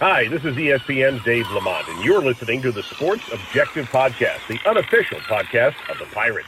Hi, this is ESPN's Dave Lamont, and you're listening to the Sports Objective Podcast, the unofficial podcast of the Pirates.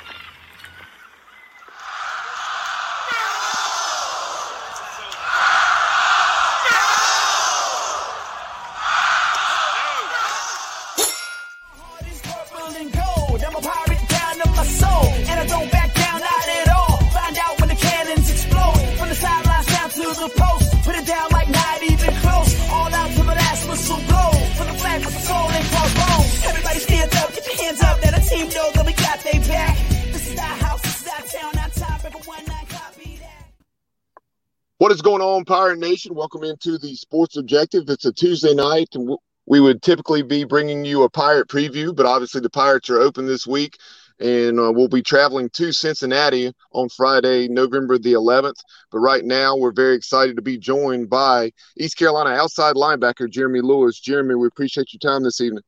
What is going on, Pirate Nation? Welcome into the Sports Objective. It's a Tuesday night, and we would typically be bringing you a Pirate preview, but obviously the Pirates are open this week, and we'll be traveling to Cincinnati on Friday, November the 11th. But right now, we're very excited to be joined by East Carolina outside linebacker Jeremy Lewis. Jeremy, we appreciate your time this evening.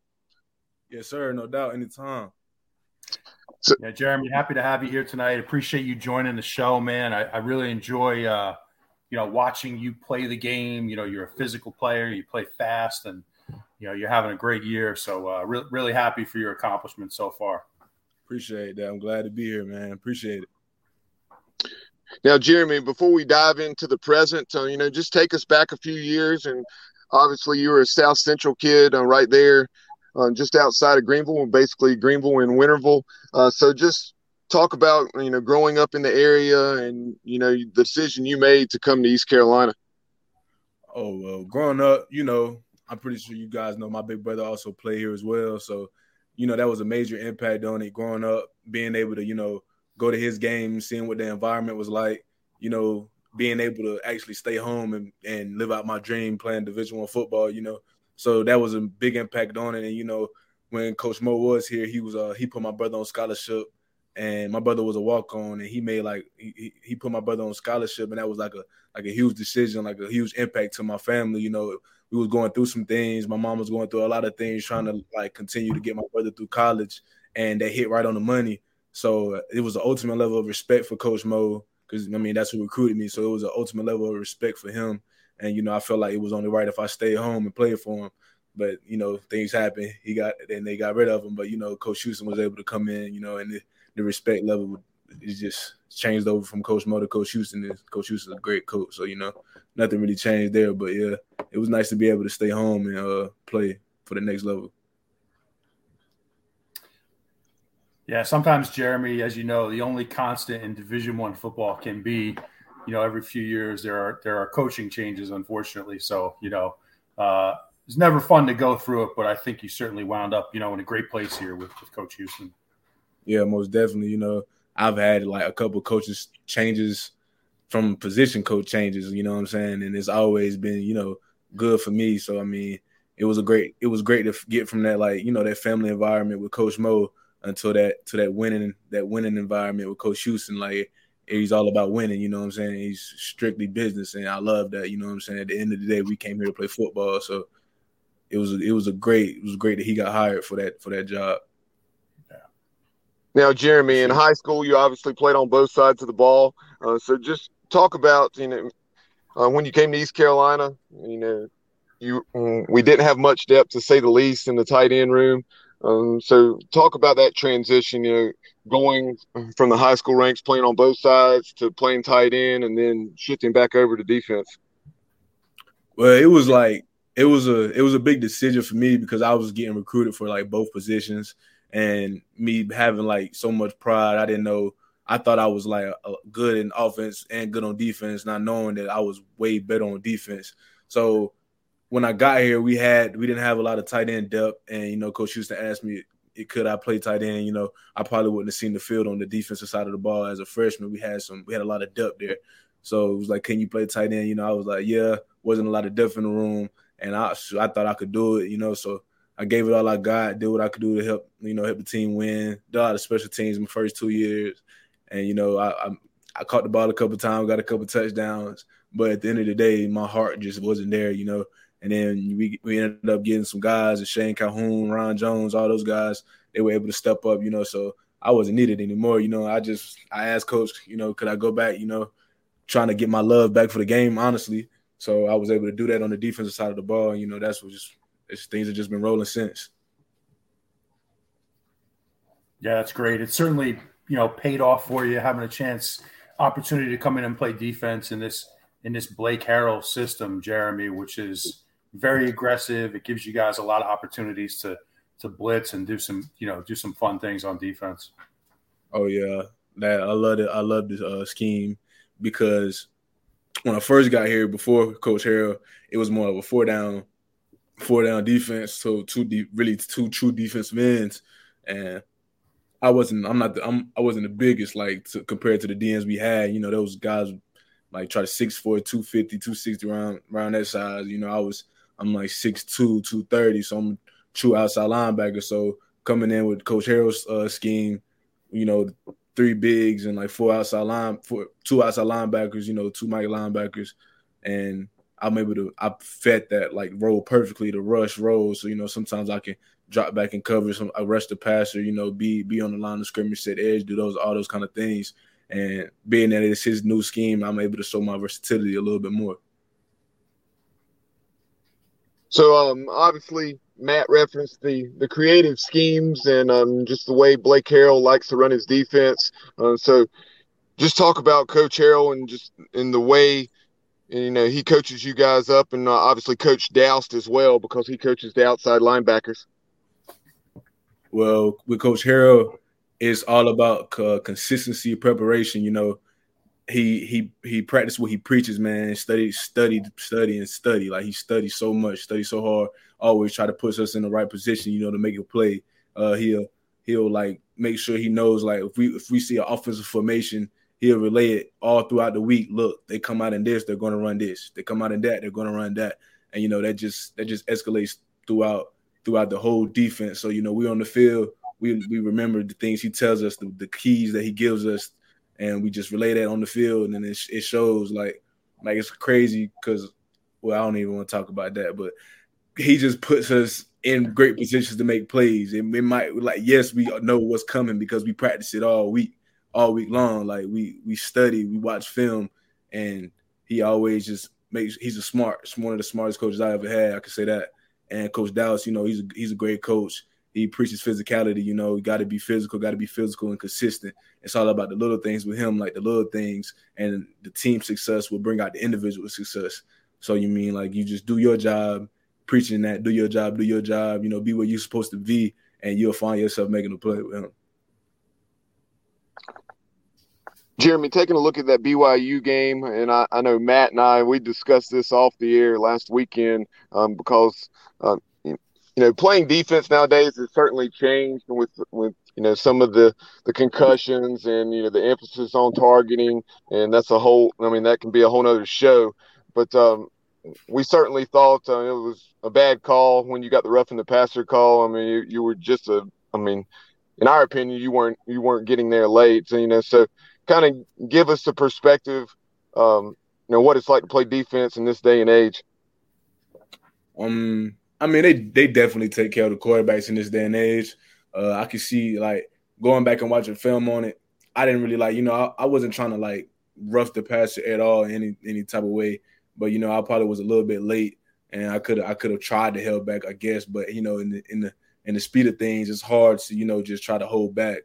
Yes, sir. No doubt. Anytime. Yeah, Jeremy, happy to have you here tonight. Appreciate you joining the show, man. I really enjoy watching you play the game. You know, you're a physical player, you play fast, and, you know, you're having a great year. So really happy for your accomplishments so far. Appreciate that. I'm glad to be here, man. Appreciate it. Now, Jeremy, before we dive into the present, just take us back a few years. And obviously you were a South Central kid right there just outside of Greenville, basically Greenville and Winterville. So just talk about, growing up in the area and, the decision you made to come to East Carolina. Oh, well, growing up, I'm pretty sure you guys know my big brother also played here as well. So, that was a major impact on it growing up, being able to, go to his games, seeing what the environment was like, being able to actually stay home and live out my dream playing Division I football, So that was a big impact on it. And, when Coach Mo was here, he put my brother on scholarship. And my brother was a walk-on, and he made he put my brother on scholarship, and that was like a huge decision, like a huge impact to my family. We was going through some things. My mom was going through a lot of things, trying to continue to get my brother through college, and that hit right on the money. So it was the ultimate level of respect for Coach Mo, because that's who recruited me. So it was the ultimate level of respect for him, and I felt like it was only right if I stayed home and played for him. But things happened. They got rid of him. But Coach Houston was able to come in. The respect level is just changed over from Coach Mo to Coach Houston. Coach Houston's a great coach, so, nothing really changed there. But, yeah, it was nice to be able to stay home and play for the next level. Yeah, sometimes, Jeremy, as you know, the only constant in Division I football can be, every few years there are coaching changes, unfortunately. So, it's never fun to go through it, but I think you certainly wound up, in a great place here with Coach Houston. Yeah, most definitely. I've had a couple coaches changes from position coach changes, you know what I'm saying? And it's always been, good for me. So, it was great to get from that, that family environment with Coach Mo until that winning environment with Coach Houston. He's all about winning, you know what I'm saying? He's strictly business. And I love that, you know what I'm saying? At the end of the day, we came here to play football. So it was great that he got hired for that job. Now, Jeremy, in high school, you obviously played on both sides of the ball. So just talk about, when you came to East Carolina, we didn't have much depth, to say the least, in the tight end room. So talk about that transition, going from the high school ranks, playing on both sides, to playing tight end and then shifting back over to defense. Well, it was it was a big decision for me because I was getting recruited for both positions. And me having so much pride, I didn't know. I thought I was good in offense and good on defense, not knowing that I was way better on defense. So when I got here, we didn't have a lot of tight end depth, and Coach Houston asked me, could I play tight end? I probably wouldn't have seen the field on the defensive side of the ball as a freshman. We had a lot of depth there, so it was can you play tight end? I was yeah, wasn't a lot of depth in the room, and I thought I could do it, so. I gave it all I got, did what I could do to help, help the team win. Did a lot of special teams my first 2 years. And, I caught the ball a couple of times, got a couple of touchdowns. But at the end of the day, my heart just wasn't there, And then we ended up getting some guys, and Shane Calhoun, Ron Jones, all those guys, they were able to step up, So I wasn't needed anymore, I asked Coach, could I go back, trying to get my love back for the game, honestly. So I was able to do that on the defensive side of the ball. You know, that's what things have just been rolling since. Yeah, that's great. It's certainly, you know, paid off for you having a opportunity to come in and play defense in this Blake Harrell system, Jeremy, which is very aggressive. It gives you guys a lot of opportunities to blitz and do some fun things on defense. Oh yeah, I love it. I love this scheme because when I first got here before Coach Harrell, it was more of a four down defense. So two true defensive ends, and I wasn't the biggest compared to the DNs we had. You know, those guys try to 6'4", 250, 260 around that size. You know, I'm 6'2", 230, so I'm a true outside linebacker. So coming in with Coach Harrell's scheme, you know, 3 bigs and two outside linebackers, you know, 2 Mike linebackers, and I fed that roll perfectly, the rush roll. So, you know, sometimes I can drop back and cover, arrest the passer, you know, be on the line of scrimmage, set edge, do all those kind of things. And being that it's his new scheme, I'm able to show my versatility a little bit more. So obviously Matt referenced the creative schemes and just the way Blake Harrell likes to run his defense. So just talk about Coach Harrell and just in the way, you know, he coaches you guys up, and obviously Coach Dowst as well, because he coaches the outside linebackers. Well, with Coach Harrell, it's all about consistency, preparation. You know, he practiced what he preaches, man. Study, and study. Like, he studies so much, studies so hard. Always try to push us in the right position, you know, to make a play. He'll make sure he knows, if we see an offensive formation, he'll relay it all throughout the week. Look, they come out in this, they're going to run this. They come out in that, they're going to run that. And you know, that just escalates throughout the whole defense. So, you know, we're on the field, we remember the things he tells us, the keys that he gives us, and we just relay that on the field, and then it shows. Like it's crazy because, well, I don't even want to talk about that, but he just puts us in great positions to make plays. And it might, yes, we know what's coming because we practice it all week long. Like, we study, we watch film, and he always just makes, he's a one of the smartest coaches I ever had, I can say that. And Coach Dowst, you know, he's a great coach. He preaches physicality, you know, got to be physical and consistent. It's all about the little things with him, like the little things. And the team success will bring out the individual success. So you mean, you just do your job, preaching that, do your job, you know, be where you're supposed to be, and you'll find yourself making a play with him. Jeremy, taking a look at that BYU game, and I know Matt and we discussed this off the air last weekend because – you know, playing defense nowadays has certainly changed with you know, some of the concussions and, you know, the emphasis on targeting, and that can be a whole nother show. But we certainly thought it was a bad call when you got the roughing the passer call. I mean, you were just in our opinion, you weren't getting there late. So, you know, so kind of give us the perspective, you know, what it's like to play defense in this day and age. I mean, they definitely take care of the quarterbacks in this day and age. I can see, going back and watching film on it, I didn't really I wasn't trying to, rough the passer at all in any type of way. But, you know, I probably was a little bit late, and I could have tried to hold back, I guess. But, you know, in the speed of things, it's hard to, you know, just try to hold back.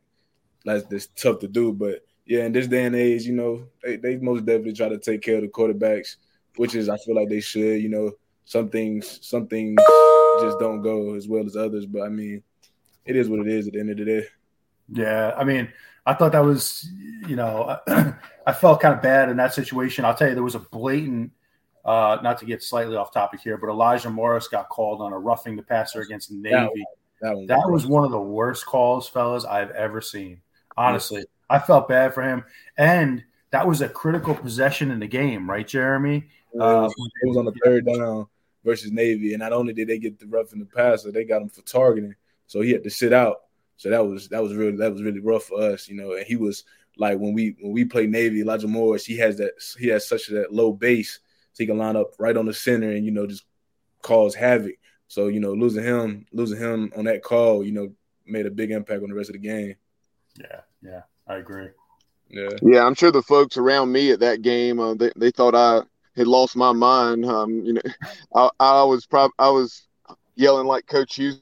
That's tough to do. But, yeah, in this day and age, you know, they most definitely try to take care of the quarterbacks, which is, I feel like they should, you know. Some things just don't go as well as others, but I mean, it is what it is at the end of the day. Yeah, I mean, I thought that was, you know, I felt kind of bad in that situation. I'll tell you, there was a blatant, not to get slightly off topic here, but Elijah Morris got called on a roughing the passer against Navy. That was one of the worst calls, fellas, I've ever seen. Honestly, I felt bad for him, and that was a critical possession in the game, right, Jeremy? It was on the third down versus Navy, and not only did they get the rough in the passer, they got him for targeting, so he had to sit out. So that was really rough for us, you know. And he was when we play Navy, Elijah Morris, he has such that low base, so he can line up right on the center and, you know, just cause havoc. So, you know, losing him on that call, you know, made a big impact on the rest of the game. Yeah, I agree. Yeah, I'm sure the folks around me at that game, they thought I had lost my mind. You know, I was yelling like Coach Houston.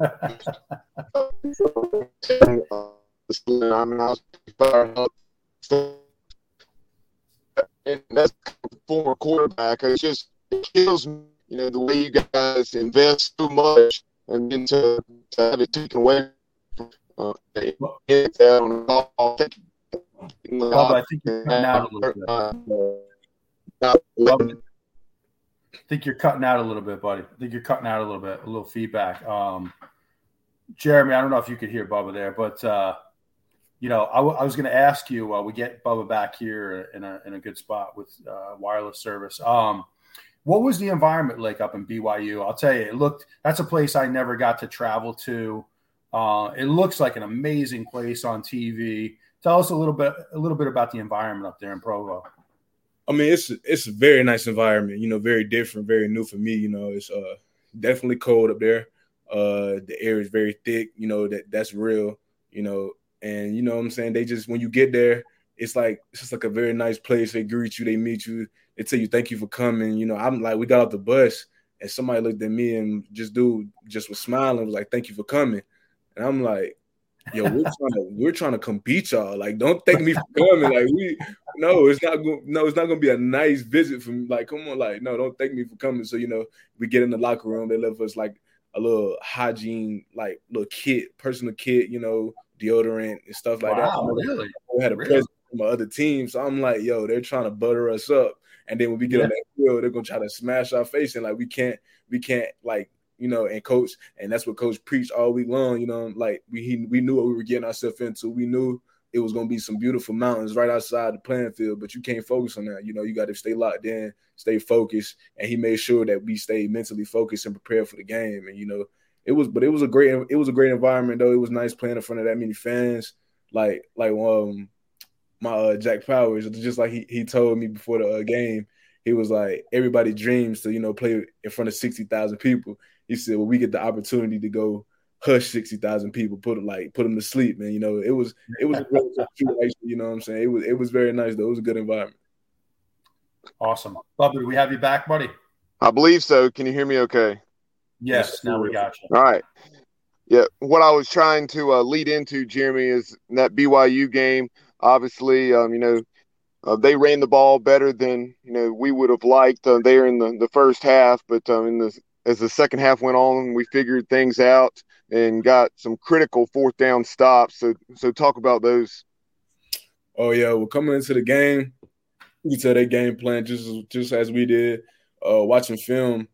And that's a former quarterback. It's just, it kills me, you know, the way you guys invest so much and then to have it taken away. I think you're cutting out a little bit. I think you're cutting out a little bit, a little feedback. Jeremy, I don't know if you could hear Bubba there, but you know, I was going to ask you. We get Bubba back here in a good spot with wireless service. What was the environment like up in BYU? I'll tell you, it looked. That's a place I never got to travel to. It looks like an amazing place on TV. Tell us a little bit about the environment up there in Provo. I mean, it's a very nice environment, you know, very different, very new for me. You know, it's definitely cold up there. The air is very thick, you know, that's real, you know, and you know what I'm saying? They just, when you get there, it's just like a very nice place. They greet you, they meet you, they tell you, thank you for coming. You know, I'm like, we got off the bus and somebody looked at me and just was smiling, was like, thank you for coming. And I'm like, yo, we're trying to come beat y'all. Like, don't thank me for coming. Like, it's not gonna be a nice visit from. Like, come on, like, no, don't thank me for coming. So, you know, we get in the locker room. They left us like a little hygiene, like little kit, personal kit, you know, deodorant and stuff like that. Wow, really? We had a present from my other team, so I'm like, yo, they're trying to butter us up. And then when we get on that field, they're gonna try to smash our face, and like we can't like. You know, and coach, and that's what coach preached all week long, you know, like we knew what we were getting ourselves into. We knew it was going to be some beautiful mountains right outside the playing field, but you can't focus on that. You know, you got to stay locked in, stay focused. And he made sure that we stayed mentally focused and prepared for the game. And, you know, it was a great environment though. It was nice playing in front of that many fans. Like, my Jack Powers, just like he told me before the game, he was like, everybody dreams to, you know, play in front of 60,000 people. He said, well, we get the opportunity to go hush 60,000 people, put them to sleep, man. You know, it was a great situation, you know what I'm saying? It was very nice, though. It was a good environment. Awesome. Bubba, do we have you back, buddy? I believe so. Can you hear me okay? Yes, now we got you. All right. Yeah, what I was trying to lead into, Jeremy, is that BYU game, obviously, you know, they ran the ball better than, you know, we would have liked there in the first half, but as the second half went on, we figured things out and got some critical fourth down stops. So talk about those. Oh yeah, well, coming into the game, you can tell their game plan just as we did. Watching film,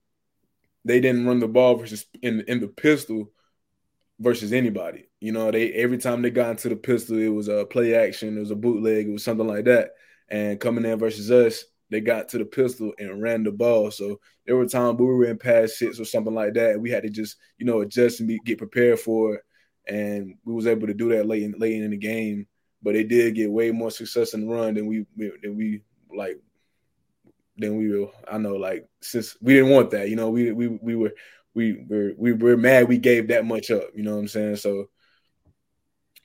they didn't run the ball versus in the pistol versus anybody. You know, every time they got into the pistol, it was a play action, it was a bootleg, it was something like that. And coming in versus us, they got to the pistol and ran the ball. So there were times we were in pass six or something like that. We had to just, you know, adjust and get prepared for it. And we was able to do that late in the game. But they did get way more success in the run than we will. I know, like, since we didn't want that, you know, we were mad we gave that much up. You know what I'm saying? So.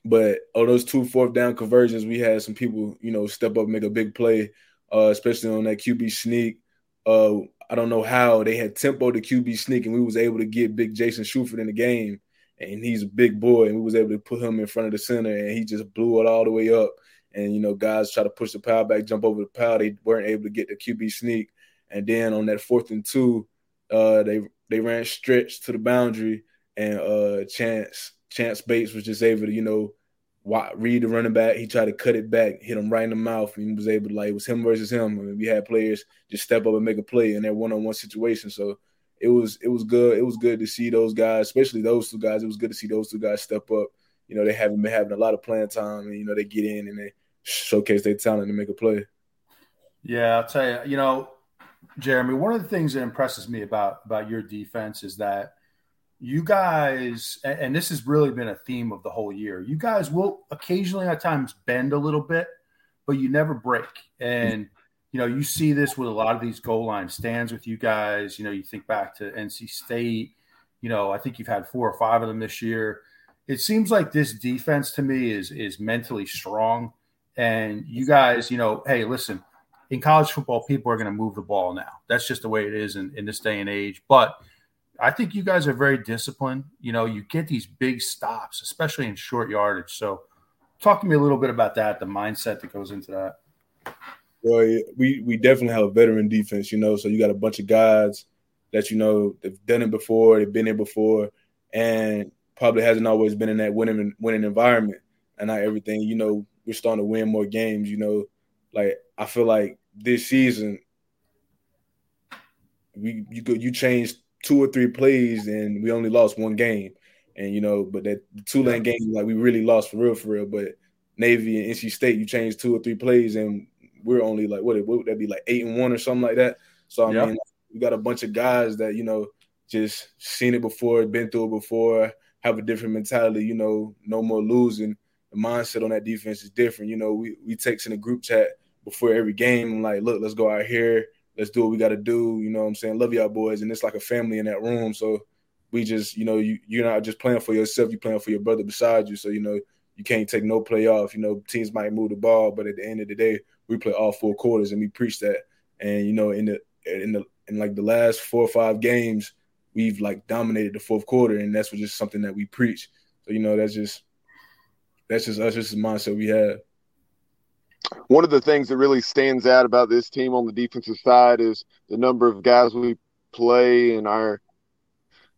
But those 2 fourth down conversions, we had some people, you know, step up, make a big play. Especially on that QB sneak. I don't know how they had tempo the QB sneak, and we was able to get big Jason Shuford in the game, and he's a big boy, and we was able to put him in front of the center, and he just blew it all the way up. And, you know, guys try to push the pile back, jump over the pile. They weren't able to get the QB sneak. And then on that 4th and 2, they ran stretch to the boundary, and Chance Bates was just able to, you know, read the running back. He tried to cut it back, hit him right in the mouth, and he was able to, like, it was him versus him. I mean, we had players just step up and make a play in that one-on-one situation. So it was good. It was good to see those guys, especially those two guys. It was good to see those two guys step up. You know, they haven't been having a lot of playing time, and, you know, they get in and they showcase their talent and make a play. Yeah, I'll tell you, you know, Jeremy, one of the things that impresses me about your defense is that you guys, and this has really been a theme of the whole year, you guys will occasionally at times bend a little bit, but you never break. And, you know, you see this with a lot of these goal line stands with you guys. You know, you think back to NC State. You know, I think you've had 4 or 5 of them this year. It seems like this defense to me is mentally strong. And you guys, you know, hey, listen, in college football, people are going to move the ball now. That's just the way it is in this day and age. But I think you guys are very disciplined. You know, you get these big stops, especially in short yardage. So talk to me a little bit about that, the mindset that goes into that. Well, we definitely have a veteran defense, you know, so you got a bunch of guys that, you know, they've done it before, they've been there before, and probably hasn't always been in that winning environment. And not everything, you know, we're starting to win more games, you know. Like, I feel like this season you changed two or three plays and we only lost one game. And, you know, but that Tulane game, like, we really lost for real. But Navy and NC State, you changed two or three plays and we're only like, what would that be, like 8-1 or something like that? So, I mean, we got a bunch of guys that, you know, just seen it before, been through it before, have a different mentality, you know, no more losing. The mindset on that defense is different. You know, we text in a group chat before every game. I'm like, look, let's go out here. Let's do what we got to do. You know what I'm saying? Love y'all boys. And it's like a family in that room. So we just, you know, you're not just playing for yourself. You're playing for your brother beside you. So, you know, you can't take no play off. You know, teams might move the ball, but at the end of the day, we play all four quarters and we preach that. And, you know, in the last 4 or 5 games, we've like dominated the fourth quarter. And that's just something that we preach. So, you know, that's just us. This is the mindset we have. One of the things that really stands out about this team on the defensive side is the number of guys we play and our,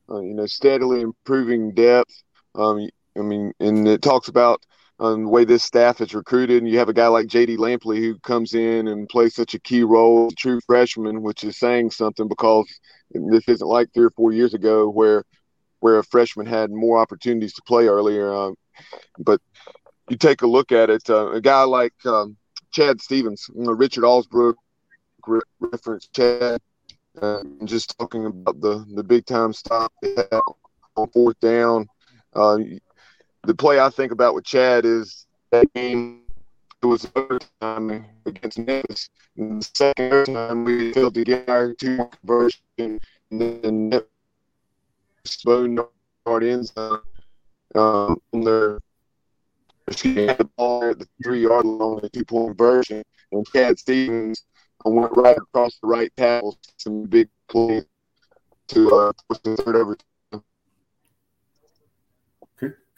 you know, steadily improving depth. I mean, and it talks about the way this staff is recruited. And you have a guy like J.D. Lampley who comes in and plays such a key role as a true freshman, which is saying something because this isn't like 3 or 4 years ago where a freshman had more opportunities to play earlier. But you take a look at it, a guy like Chad Stevens, you know, Richard Allsbrook referenced Chad, just talking about the big-time stop they had on fourth down. The play I think about with Chad is that game, it was overtime against Memphis. And the second overtime, we failed to get our 2 conversion, and then Memphis boned end zone. The ball at the 3-yard line, the 2-point conversion, and Chad Stevens went right across the right tackle, some big play to force the third overtime.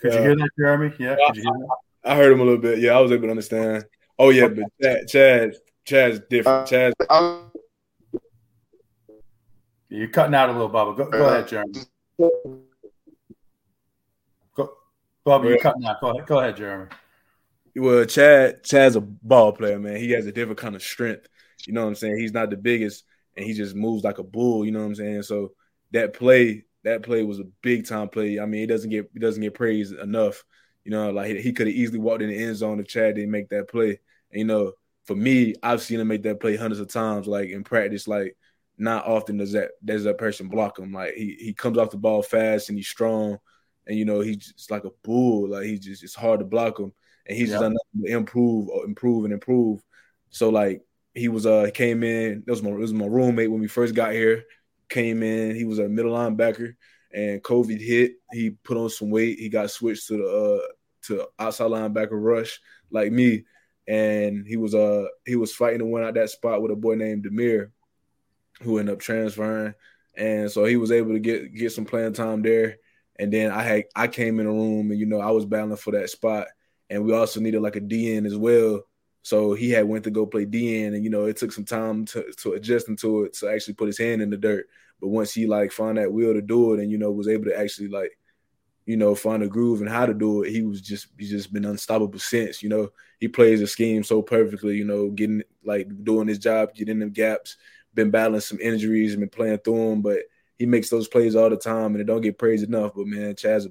Could you hear that, Jeremy? Yeah, could you hear that? I heard him a little bit. Yeah, I was able to understand. Oh yeah, but Chad's different. You're cutting out a little, Bubba. Go ahead, Jeremy. Bobby, you're cutting out. Go ahead, Jeremy. Well, Chad's a ball player, man. He has a different kind of strength. You know what I'm saying? He's not the biggest, and he just moves like a bull. You know what I'm saying? So that play was a big time play. I mean, it doesn't get praised enough. You know, like he could have easily walked in the end zone if Chad didn't make that play. And, you know, for me, I've seen him make that play hundreds of times. Like in practice, like not often does that person block him. Like he comes off the ball fast and he's strong. And, you know, he's just like a bull. Like, he's just – it's hard to block him. And he's just unable to improve. So, like, he was came in. It was my roommate when we first got here. Came in. He was a middle linebacker. And COVID hit. He put on some weight. He got switched to the outside linebacker rush like me. And he was fighting to win out that spot with a boy named Demir who ended up transferring. And so he was able to get some playing time there. And then I came in the room and, you know, I was battling for that spot. And we also needed like a DN as well. So he had went to go play DN and, you know, it took some time to adjust him to it, to actually put his hand in the dirt. But once he like found that will to do it and, you know, was able to actually like, you know, find a groove and how to do it, he's just been unstoppable since, you know. He plays the scheme so perfectly, you know, doing his job, getting them gaps, been battling some injuries and been playing through them. But he makes those plays all the time, and it don't get praised enough. But, man, Chad's a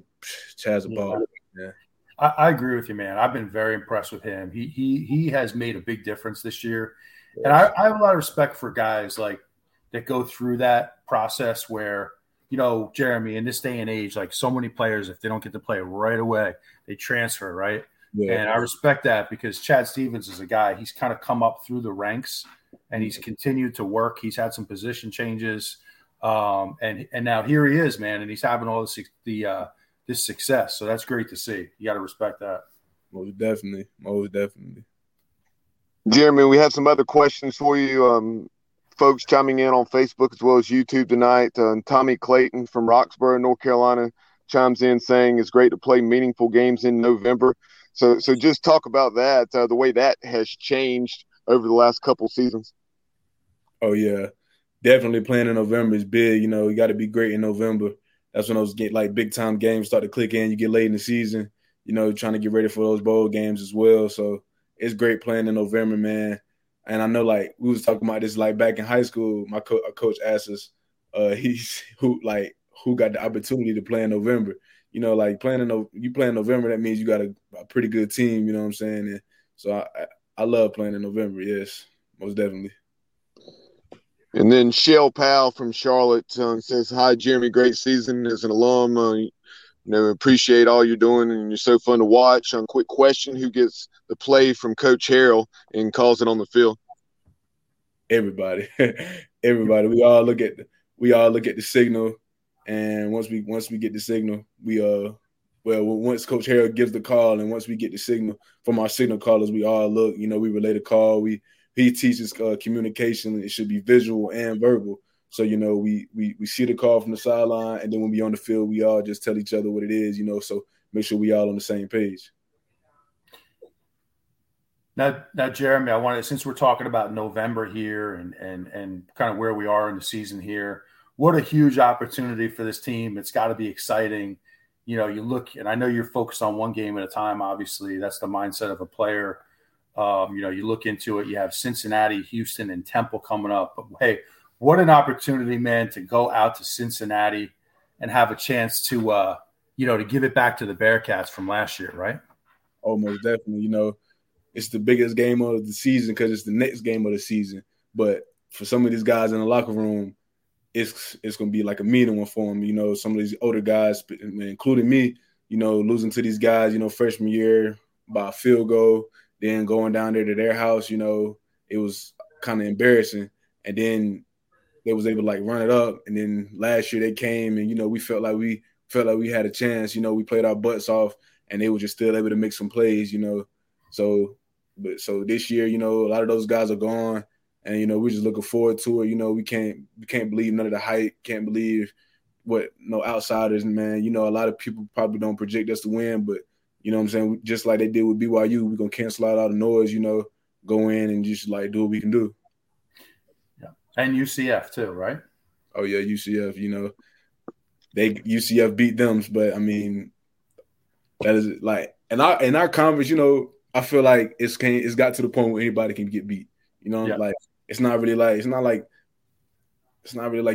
baller. Yeah. I agree with you, man. I've been very impressed with him. He has made a big difference this year. Yeah. And I have a lot of respect for guys like that go through that process where, you know, Jeremy, in this day and age, like so many players, if they don't get to play right away, they transfer, right? Yeah. And I respect that because Chad Stevens is a guy, he's kind of come up through the ranks, and he's continued to work. He's had some position changes. And now here he is, man, and he's having all this success. So that's great to see. You got to respect that. Most definitely. Jeremy, we have some other questions for you. Folks chiming in on Facebook as well as YouTube tonight. Tommy Clayton from Roxborough, North Carolina, chimes in saying it's great to play meaningful games in November. So just talk about that, the way that has changed over the last couple seasons. Oh, yeah. Definitely playing in November is big. You know, you got to be great in November. That's when those big-time games start to click in. You get late in the season, you know, trying to get ready for those bowl games as well. So it's great playing in November, man. And I know, we was talking about this, back in high school, my coach asked us, who got the opportunity to play in November. You know, you play in November, that means you got a pretty good team, you know what I'm saying? And so I love playing in November, yes, most definitely. And then Shell Powell from Charlotte says, hi, Jeremy, great season as an alum. Appreciate all you're doing, and you're so fun to watch. Quick question, who gets the play from Coach Harrell and calls it on the field? Everybody. Everybody. We all look at the signal, and once we get the signal, once Coach Harrell gives the call and once we get the signal from our signal callers, we all look, we relay the call. He teaches communication. It should be visual and verbal. So, we see the call from the sideline, and then when we're on the field, we all just tell each other what it is, so make sure we all on the same page. Now, Jeremy, I wanted, since we're talking about November here and kind of where we are in the season here, what a huge opportunity for this team. It's got to be exciting. You look, and I know you're focused on one game at a time, obviously. That's the mindset of a player. You look into it. You have Cincinnati, Houston, and Temple coming up. But, hey, what an opportunity, man, to go out to Cincinnati and have a chance to, to give it back to the Bearcats from last year, right? Oh, most definitely. It's the biggest game of the season because it's the next game of the season. But for some of these guys in the locker room, it's going to be like a meaning one for them. Some of these older guys, including me, losing to these guys, freshman year by a field goal, then going down there to their house, it was kind of embarrassing. And then they was able to run it up, and then last year they came, and we felt like we had a chance. We played our butts off, and they were just still able to make some plays. So this year, a lot of those guys are gone, and we're just looking forward to it. We can't believe none of the hype, can't believe what no outsiders, man. A lot of people probably don't project us to win, but what I'm saying, just like they did with BYU, we're gonna cancel out all the noise. Go in and just do what we can do. And UCF too, right? Oh yeah, UCF. UCF beat them, but that is in our conference. I feel like it's got to the point where anybody can get beat. Yeah. It's not really like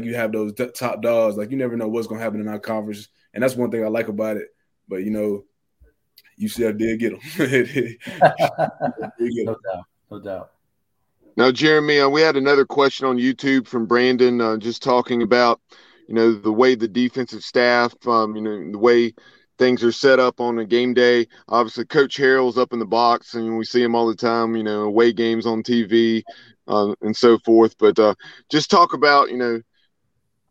you have those top dogs. You never know what's gonna happen in our conference, and that's one thing I like about it. But UCF did get them. No doubt. Now, Jeremy, we had another question on YouTube from Brandon, just talking about, the way the defensive staff, the way things are set up on a game day. Obviously, Coach Harrell's up in the box, and we see him all the time, away games on TV and so forth. But just talk about,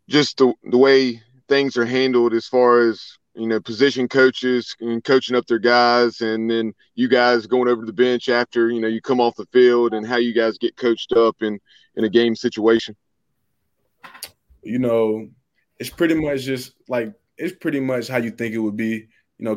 just the way things are handled as far as, position coaches and coaching up their guys, and then you guys going over to the bench after, you come off the field, and how you guys get coached up in a game situation. It's pretty much just it's pretty much how you think it would be.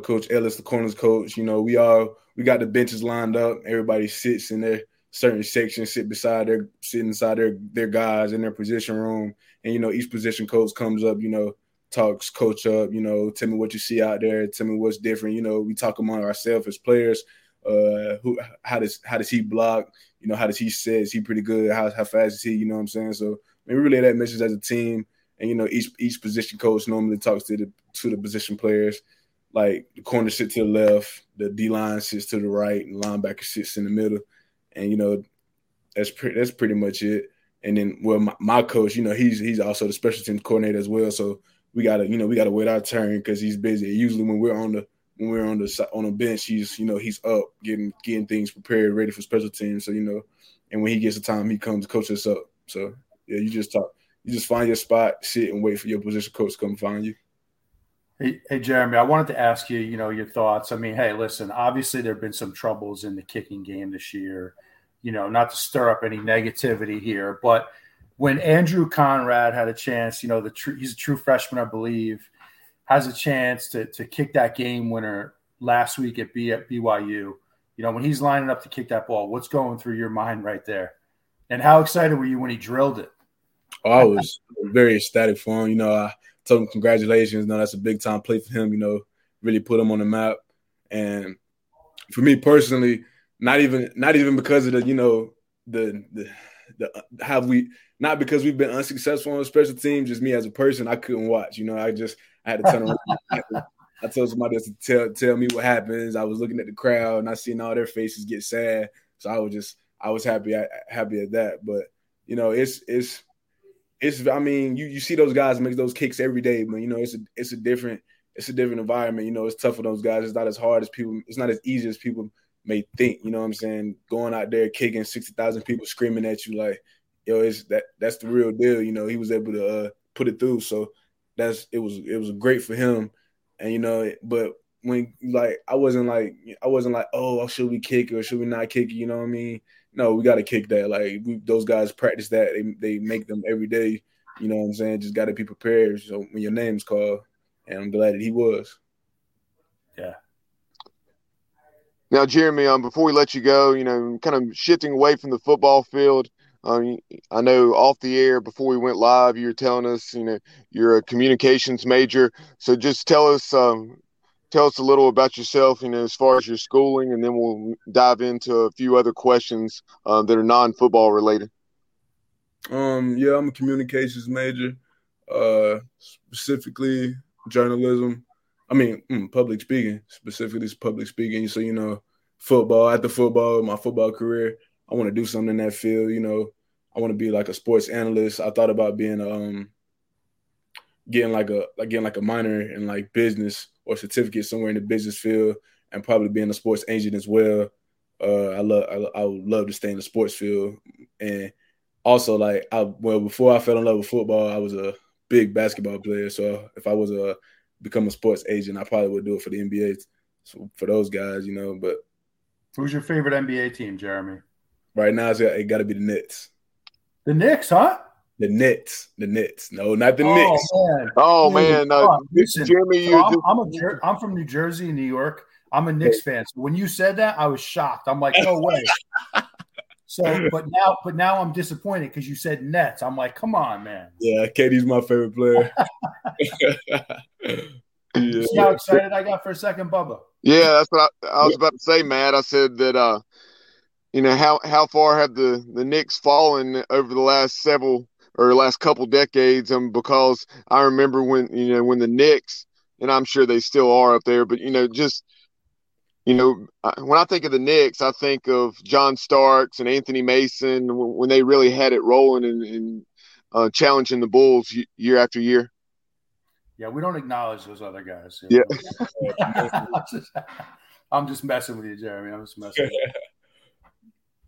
Coach Ellis, the corners coach, we got the benches lined up. Everybody sits in their certain section, sit inside their guys in their position room. And, each position coach comes up, talks coach up, tell me what you see out there, tell me what's different. We talk among ourselves as players. How does he block? How does he set? Is he pretty good? How fast is he? You know what I'm saying? So we relay that message as a team, and each position coach normally talks to the position players. The corner sits to the left, the D line sits to the right, and the linebacker sits in the middle. And that's pretty much it. And then my coach, he's also the special teams coordinator as well. So We gotta wait our turn because he's busy. Usually when we're on the bench, he's up getting things prepared, ready for special teams. So and when he gets the time, he comes to coach us up. So yeah, you just find your spot, sit, and wait for your position coach to come find you. Hey Jeremy, I wanted to ask you, your thoughts. Hey, listen, obviously there have been some troubles in the kicking game this year. you know, not to stir up any negativity here, but when Andrew Conrad had a chance, you know, he's a true freshman, I believe, has a chance to kick that game winner last week at BYU, you know, when he's lining up to kick that ball, what's going through your mind right there? And how excited were you when he drilled it? Oh, I was very ecstatic for him. You know, I told him congratulations. No, that's a big-time play for him, you know, really put him on the map. And for me personally, not even because of the, you know, the how we – not because we've been unsuccessful on special teams, just me as a person, I couldn't watch. You know, I had to turn around. I told somebody else to tell me what happens. I was looking at the crowd, and I seen all their faces get sad. So I was happy at that. But, you know, it's I mean, you see those guys make those kicks every day, but, you know, it's a different environment. You know, it's tough for those guys. It's not as hard as people – it's not as easy as people may think. You know what I'm saying? Going out there, kicking 60,000 people screaming at you like, yo, that's the real deal. You know, he was able to put it through. So it was great for him. And, you know, but when, like, I wasn't like, oh, should we kick or should we not kick? You know what I mean? No, we got to kick that. Like, those guys practice that. They make them every day. You know what I'm saying? Just got to be prepared. So when your name's called, and I'm glad that he was. Yeah. Now, Jeremy, before we let you go, you know, kind of shifting away from the football field, I know off the air before we went live, you were telling us, you know, you're a communications major. So just tell us a little about yourself, you know, as far as your schooling, and then we'll dive into a few other questions that are non-football related. Yeah, I'm a communications major, specifically journalism. I mean, public speaking, specifically public speaking. So, you know, football, after football, my football career, I want to do something in that field. You know, I want to be like a sports analyst. I thought about being getting like a minor in like business or certificate somewhere in the business field, and probably being a sports agent as well. I would love to stay in the sports field. And also, like, before I fell in love with football, I was a big basketball player. So if I was a become a sports agent, I probably would do it for the NBA. So for those guys, you know. But who's your favorite NBA team, Jeremy? Right now, it got to be the Knicks. The Knicks, huh? The Knicks. No, not the Knicks. Man. Oh, man. Listen, Jeremy, I'm from New Jersey and New York. I'm a Knicks fan. So when you said that, I was shocked. I'm like, no way. So, but now I'm disappointed because you said Nets. I'm like, come on, man. Yeah, KD's my favorite player. Yeah. See how excited I got for a second, Bubba? Yeah, that's what I was about to say, Matt. I said that you know, how far have the Knicks fallen over the last couple decades? Because I remember when the Knicks, and I'm sure they still are up there, but, you know, just, you know, when I think of the Knicks, I think of John Starks and Anthony Mason when they really had it rolling and challenging the Bulls year after year. Yeah, we don't acknowledge those other guys. Yeah. I'm just messing with you, Jeremy. I'm just messing with you.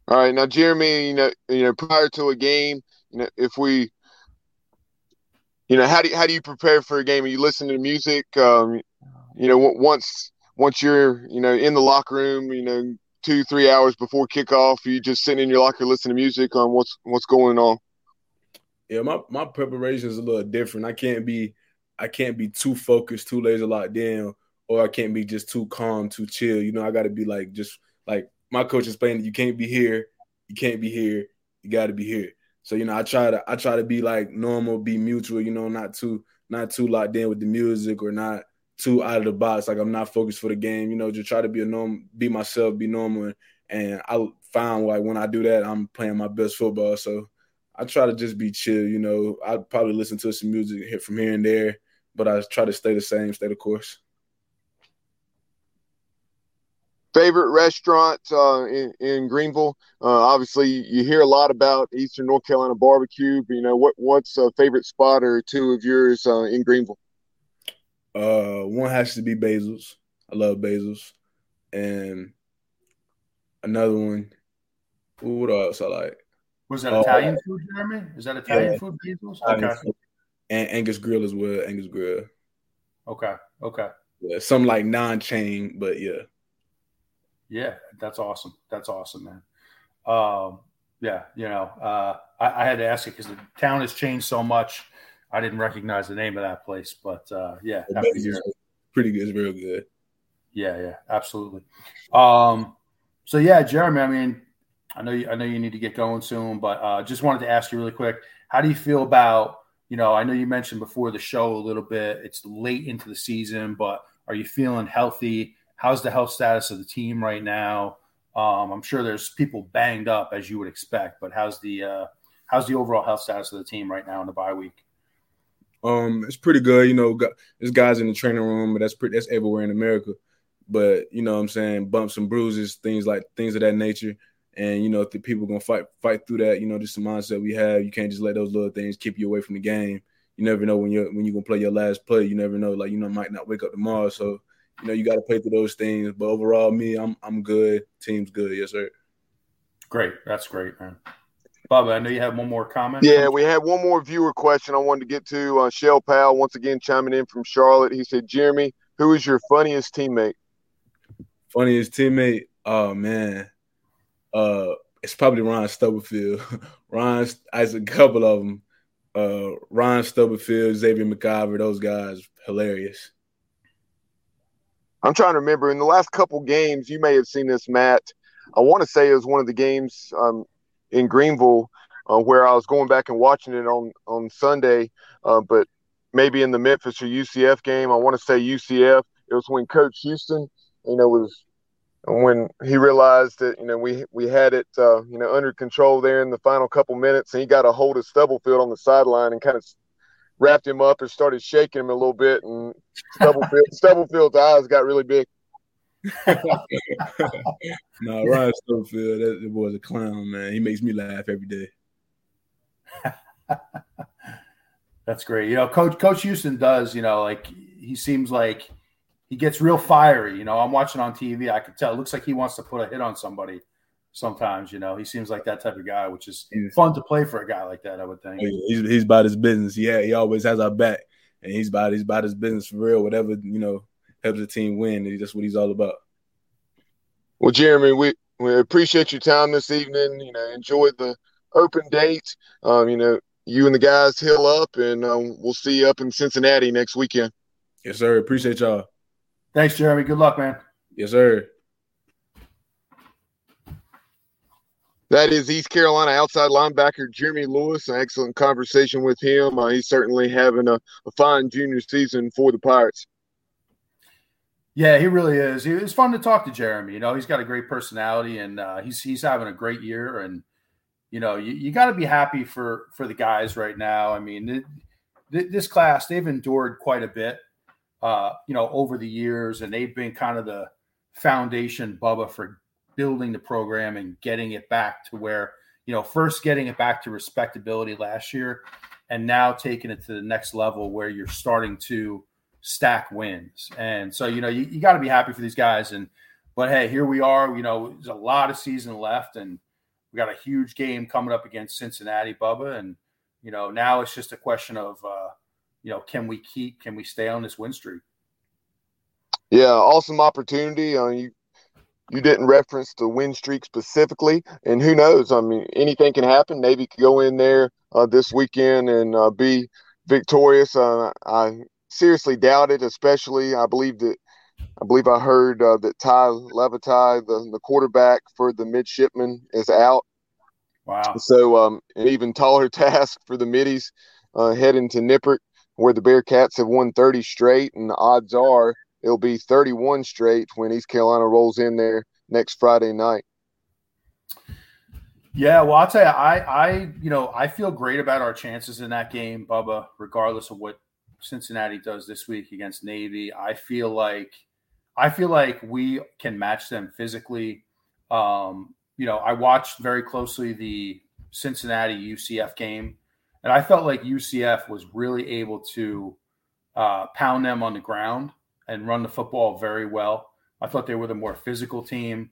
All right, now, Jeremy, you know, prior to a game, you know, if we, you know, how do you prepare for a game? Are you listening to music? You know, once you're, you know, in the locker room, you know, 2-3 hours before kickoff, are you just sitting in your locker listening to music on what's going on? Yeah, my preparation is a little different. I can't be too focused, too laser locked down, or I can't be just too calm, too chill. You know, I got to be like just like. My coach is playing, you can't be here, you got to be here. So, you know, I try to be like normal, be mutual, you know, not too locked in with the music or not too out of the box. Like, I'm not focused for the game, you know, just try to be a normal, be myself, be normal. And I found, like, when I do that, I'm playing my best football. So I try to just be chill, you know. I probably listen to some music from here and there, but I try to stay the course. Favorite restaurant in Greenville? Obviously, you hear a lot about Eastern North Carolina barbecue, but, you know, what's a favorite spot or two of yours in Greenville? One has to be Basil's. I love Basil's. And another one, what else I like? Was that Italian food, Jeremy? Is that Italian food, Basil's? Okay. And Angus grill as well, Angus grill. Okay. Yeah, some like non-chain, but yeah. Yeah, that's awesome. That's awesome, man. I had to ask it because the town has changed so much. I didn't recognize the name of that place, but pretty good. It's real good. Yeah, absolutely. So yeah, Jeremy, I mean, I know you need to get going soon, but just wanted to ask you really quick, how do you feel about, I know you mentioned before the show a little bit, it's late into the season, but are you feeling healthy? How's the health status of the team right now? I'm sure there's people banged up as you would expect, but how's the overall health status of the team right now in the bye week? It's pretty good. There's guys in the training room, but that's everywhere in America. But what I'm saying, bumps and bruises, things of that nature. And if the people are gonna fight through that, just the mindset we have. You can't just let those little things keep you away from the game. You never know when you're gonna play your last play. You never know, might not wake up tomorrow. So you got to play through those things. But overall, me, I'm good. Team's good. Yes, sir. Great. That's great, man. Bob, I know you have one more comment. Yeah, we had one more viewer question I wanted to get to. Shell Powell, once again, chiming in from Charlotte. He said, Jeremy, who is your funniest teammate? Funniest teammate? Oh, man. It's probably Ron Stubblefield. There's a couple of them. Ron Stubblefield, Xavier McIver, those guys, hilarious. I'm trying to remember. In the last couple games, you may have seen this, Matt. I want to say it was one of the games in Greenville where I was going back and watching it on Sunday, but maybe in the Memphis or UCF game. I want to say UCF. It was when Coach Houston, was when he realized that, we had it, under control there in the final couple minutes, and he got a hold of Stubblefield on the sideline and kind of wrapped him up and started shaking him a little bit, and Stubblefield's eyes got really big. No, Ron Stubblefield, that boy's a clown, man. He makes me laugh every day. That's great. Coach Houston does, he seems like he gets real fiery. I'm watching on TV. I could tell. It looks like he wants to put a hit on somebody sometimes. He seems like that type of guy, which is fun to play for a guy like that, I would think. He's about his business. Yeah, he always has our back, and he's about his business for real. Whatever, helps the team win. That's what he's all about. Well, Jeremy, we appreciate your time this evening. Enjoy the open date. You and the guys heal up, and we'll see you up in Cincinnati next weekend. Yes, sir. Appreciate y'all. Thanks, Jeremy. Good luck, man. Yes, sir. That is East Carolina outside linebacker Jeremy Lewis. An excellent conversation with him. He's certainly having a fine junior season for the Pirates. Yeah, he really is. It's fun to talk to Jeremy. He's got a great personality, and he's having a great year. And, you got to be happy for the guys right now. I mean, this class, they've endured quite a bit, over the years, and they've been kind of the foundation, Bubba, for building the program and getting it back to where, first getting it back to respectability last year, and now taking it to the next level where you're starting to stack wins. And so, you got to be happy for these guys. But hey, here we are, there's a lot of season left, and we got a huge game coming up against Cincinnati, Bubba. And, now it's just a question of, can we stay on this win streak? Yeah. Awesome opportunity. You didn't reference the win streak specifically, and who knows? I mean, anything can happen. Navy could go in there this weekend and be victorious. I seriously doubt it, especially I believe I heard that Ty Levitai, the quarterback for the midshipmen, is out. Wow. So an even taller task for the middies heading to Nippert, where the Bearcats have won 30 straight, and the odds are it'll be 31 straight when East Carolina rolls in there next Friday night. Yeah, well, I'll tell you, I feel great about our chances in that game, Bubba, regardless of what Cincinnati does this week against Navy. I feel like we can match them physically. I watched very closely the Cincinnati-UCF game, and I felt like UCF was really able to pound them on the ground and run the football very well. I thought they were the more physical team.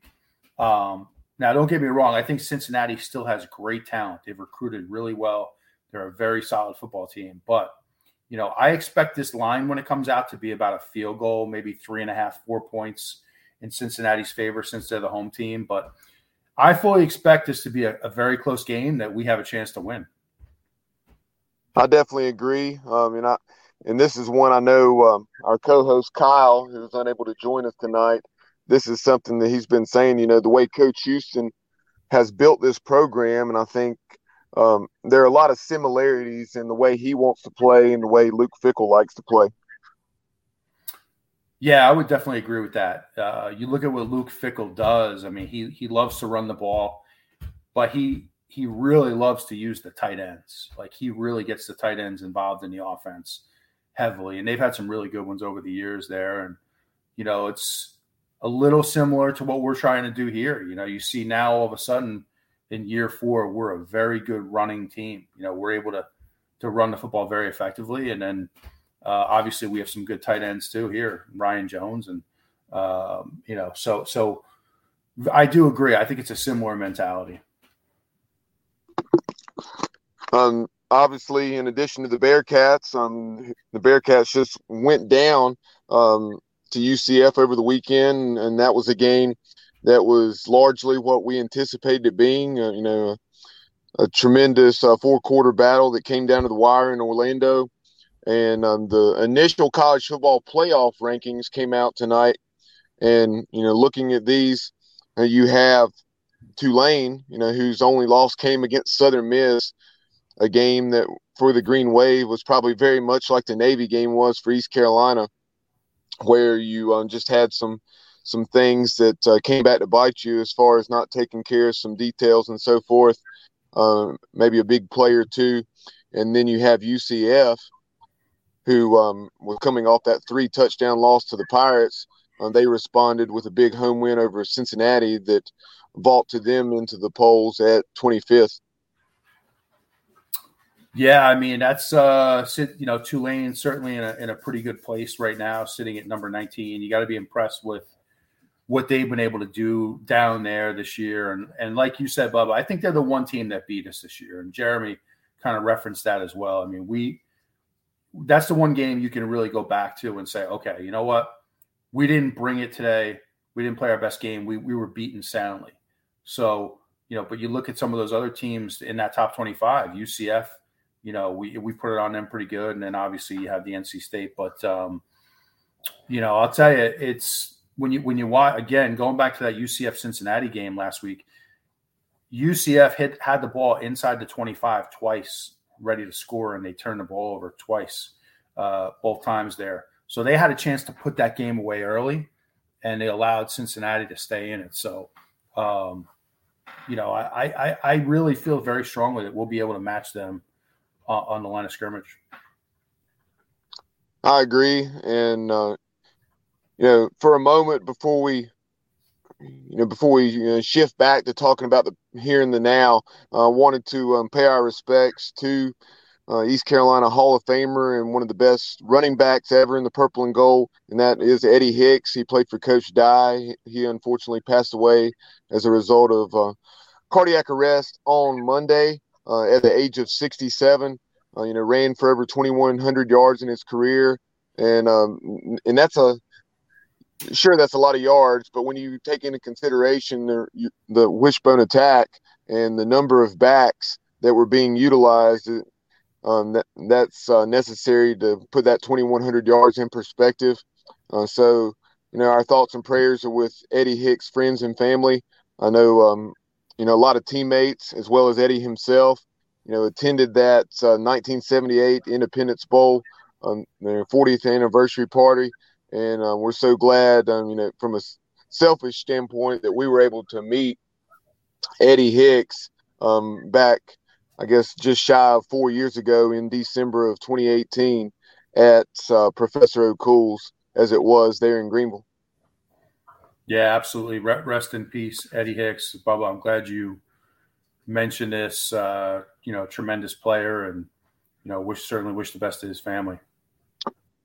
Now, don't get me wrong. I think Cincinnati still has great talent. They've recruited really well. They're a very solid football team. But, I expect this line when it comes out to be about a field goal, maybe 3.5, 4 points in Cincinnati's favor since they're the home team. But I fully expect this to be a very close game that we have a chance to win. I definitely agree. And this is one I know our co-host Kyle, who's unable to join us tonight, this is something that he's been saying, you know, the way Coach Houston has built this program. And I think there are a lot of similarities in the way he wants to play and the way Luke Fickell likes to play. Yeah, I would definitely agree with that. You look at what Luke Fickell does. I mean, he loves to run the ball, but he really loves to use the tight ends. Like, he really gets the tight ends involved in the offense heavily, and they've had some really good ones over the years there. And, you know, it's a little similar to what we're trying to do here. You know, you see now all of a sudden in year four, we're a very good running team. You know, we're able to run the football very effectively, and then – obviously, we have some good tight ends too here, Ryan Jones, and you know, so I do agree. I think it's a similar mentality. Obviously, in addition to the Bearcats just went down to UCF over the weekend, and that was a game that was largely what we anticipated it being. You know, a tremendous four-quarter battle that came down to the wire in Orlando. And the initial college football playoff rankings came out tonight. And, you know, looking at these, you have Tulane, you know, whose only loss came against Southern Miss, a game that for the Green Wave was probably very much like the Navy game was for East Carolina, where you just had some things that came back to bite you as far as not taking care of some details and so forth, maybe a big play or two. And then you have UCF, who were coming off that 3-touchdown loss to the Pirates. They responded with a big home win over Cincinnati that vaulted them into the polls at 25th. Yeah, I mean, that's you know, Tulane certainly in a pretty good place right now, sitting at number 19. You got to be impressed with what they've been able to do down there this year. And like you said, Bubba, I think they're the one team that beat us this year. And Jeremy kind of referenced that as well. I mean, that's the one game you can really go back to and say, okay, you know what? We didn't bring it today. We didn't play our best game. We were beaten soundly. So, you know, but you look at some of those other teams in that top 25, UCF, you know, we put it on them pretty good. And then obviously you have the NC State, but you know, I'll tell you, it's when you watch, again, going back to that UCF Cincinnati game last week, UCF had the ball inside the 25 twice, ready to score, and they turned the ball over twice, both times there. So they had a chance to put that game away early, and they allowed Cincinnati to stay in it. So, you know, I really feel very strongly that we'll be able to match them on the line of scrimmage. I agree. And, you know, for a moment before we shift back to talking about the here and the now, I wanted to pay our respects to East Carolina Hall of Famer and one of the best running backs ever in the purple and gold, and that is Eddie Hicks. He played for Coach Dye. He unfortunately passed away as a result of cardiac arrest on Monday at the age of 67. You know, ran for over 2,100 yards in his career, and that's a – sure, that's a lot of yards, but when you take into consideration the wishbone attack and the number of backs that were being utilized, that's necessary to put that 2,100 yards in perspective. So, you know, our thoughts and prayers are with Eddie Hicks' friends and family. I know, you know, a lot of teammates, as well as Eddie himself, you know, attended that 1978 Independence Bowl, their 40th anniversary party. And we're so glad, you know, from a selfish standpoint, that we were able to meet Eddie Hicks back, I guess, just shy of 4 years ago in December of 2018 at Professor O'Cool's, as it was there in Greenville. Yeah, absolutely. Rest in peace, Eddie Hicks. Bubba, I'm glad you mentioned this, you know, tremendous player, and, you know, certainly wish the best to his family.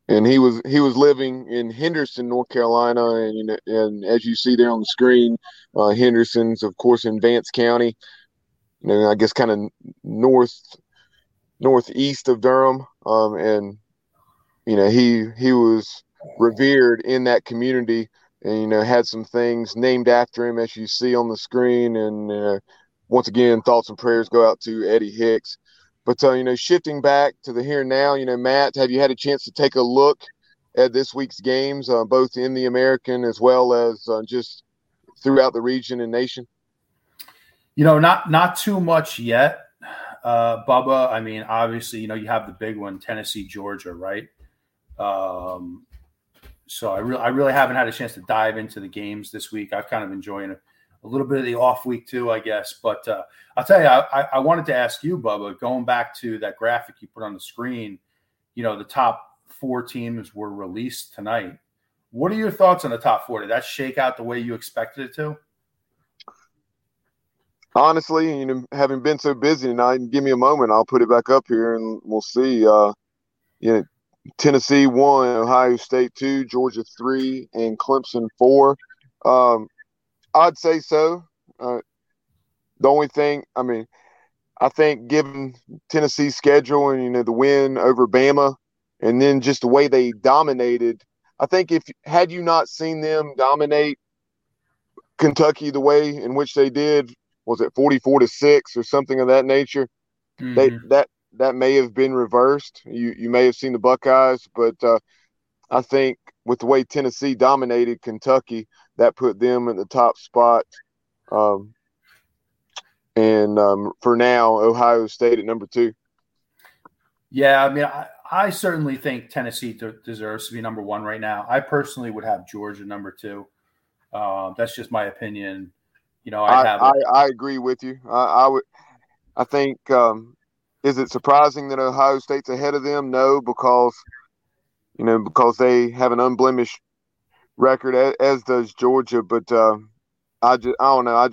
And he was living in Henderson, North Carolina, and as you see there on the screen, Henderson's, of course, in Vance County, you know, I guess kind of northeast of Durham, and you know he was revered in that community, and, you know, had some things named after him, as you see on the screen. And once again, thoughts and prayers go out to Eddie Hicks. But, you know, shifting back to the here and now, you know, Matt, have you had a chance to take a look at this week's games, both in the American as well as just throughout the region and nation? You know, not too much yet, Bubba. I mean, obviously, you know, you have the big one, Tennessee, Georgia, right? So I really haven't had a chance to dive into the games this week. I've kind of enjoyed a little bit of the off week too, I guess. But I'll tell you, I wanted to ask you, Bubba, going back to that graphic you put on the screen, you know, the top four teams were released tonight. What are your thoughts on the top four? Did that shake out the way you expected it to? Honestly, you know, having been so busy tonight, give me a moment, I'll put it back up here and we'll see. You know, Tennessee 1, Ohio State 2, Georgia 3, and Clemson 4. I'd say so. The only thing, I mean, I think given Tennessee's schedule and, you know, the win over Bama and then just the way they dominated, I think if had you not seen them dominate Kentucky the way in which they did, was it 44-6 or something of that nature, that may have been reversed. You may have seen the Buckeyes, but I think with the way Tennessee dominated Kentucky, that put them in the top spot. And for now, Ohio State at number 2. Yeah, I mean, I certainly think Tennessee deserves to be number 1 right now. I personally would have Georgia number 2. That's just my opinion. You know, I agree with you. I think. Is it surprising that Ohio State's ahead of them? No, because they have an unblemished record, as does Georgia. But I don't know.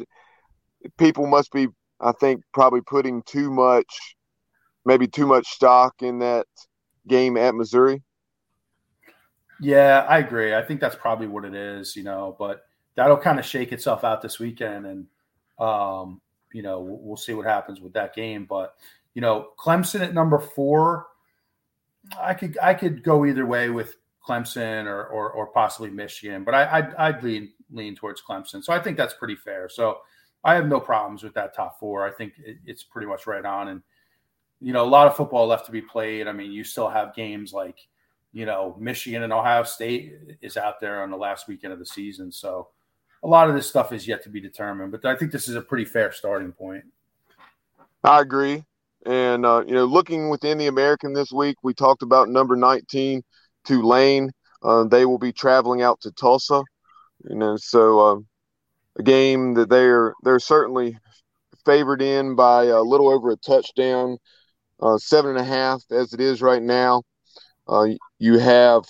People must be, I think, probably putting maybe too much stock in that game at Missouri. Yeah, I agree. I think that's probably what it is, you know. But that'll kind of shake itself out this weekend, and you know, we'll see what happens with that game, but. You know, Clemson at number 4, I could go either way with Clemson or possibly Michigan, but I'd lean towards Clemson. So I think that's pretty fair. So I have no problems with that top 4. I think it's pretty much right on. And, you know, a lot of football left to be played. I mean, you still have games like, you know, Michigan and Ohio State is out there on the last weekend of the season. So a lot of this stuff is yet to be determined, but I think this is a pretty fair starting point. I agree. And, you know, looking within the American this week, we talked about number 19, Tulane. They will be traveling out to Tulsa. You know, so a game that they're certainly favored in by a little over a touchdown, 7.5 as it is right now. You have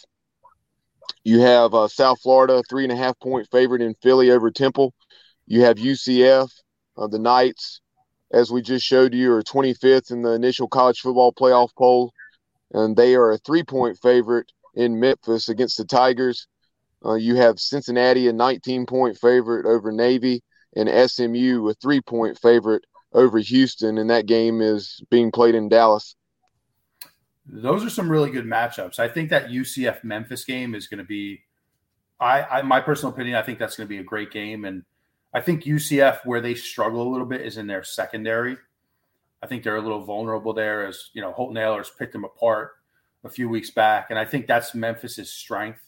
South Florida, 3.5-point favorite in Philly over Temple. You have UCF, the Knights, as we just showed you, are 25th in the initial college football playoff poll, and they are a 3-point favorite in Memphis against the Tigers. You have Cincinnati, a 19-point favorite over Navy, and SMU, a 3-point favorite over Houston, and that game is being played in Dallas. Those are some really good matchups. I think that UCF-Memphis game is going to be – my personal opinion, I think that's going to be a great game, and I think UCF, where they struggle a little bit, is in their secondary. I think they're a little vulnerable there, as you know, Holt Naylor's picked them apart a few weeks back, and I think that's Memphis's strength,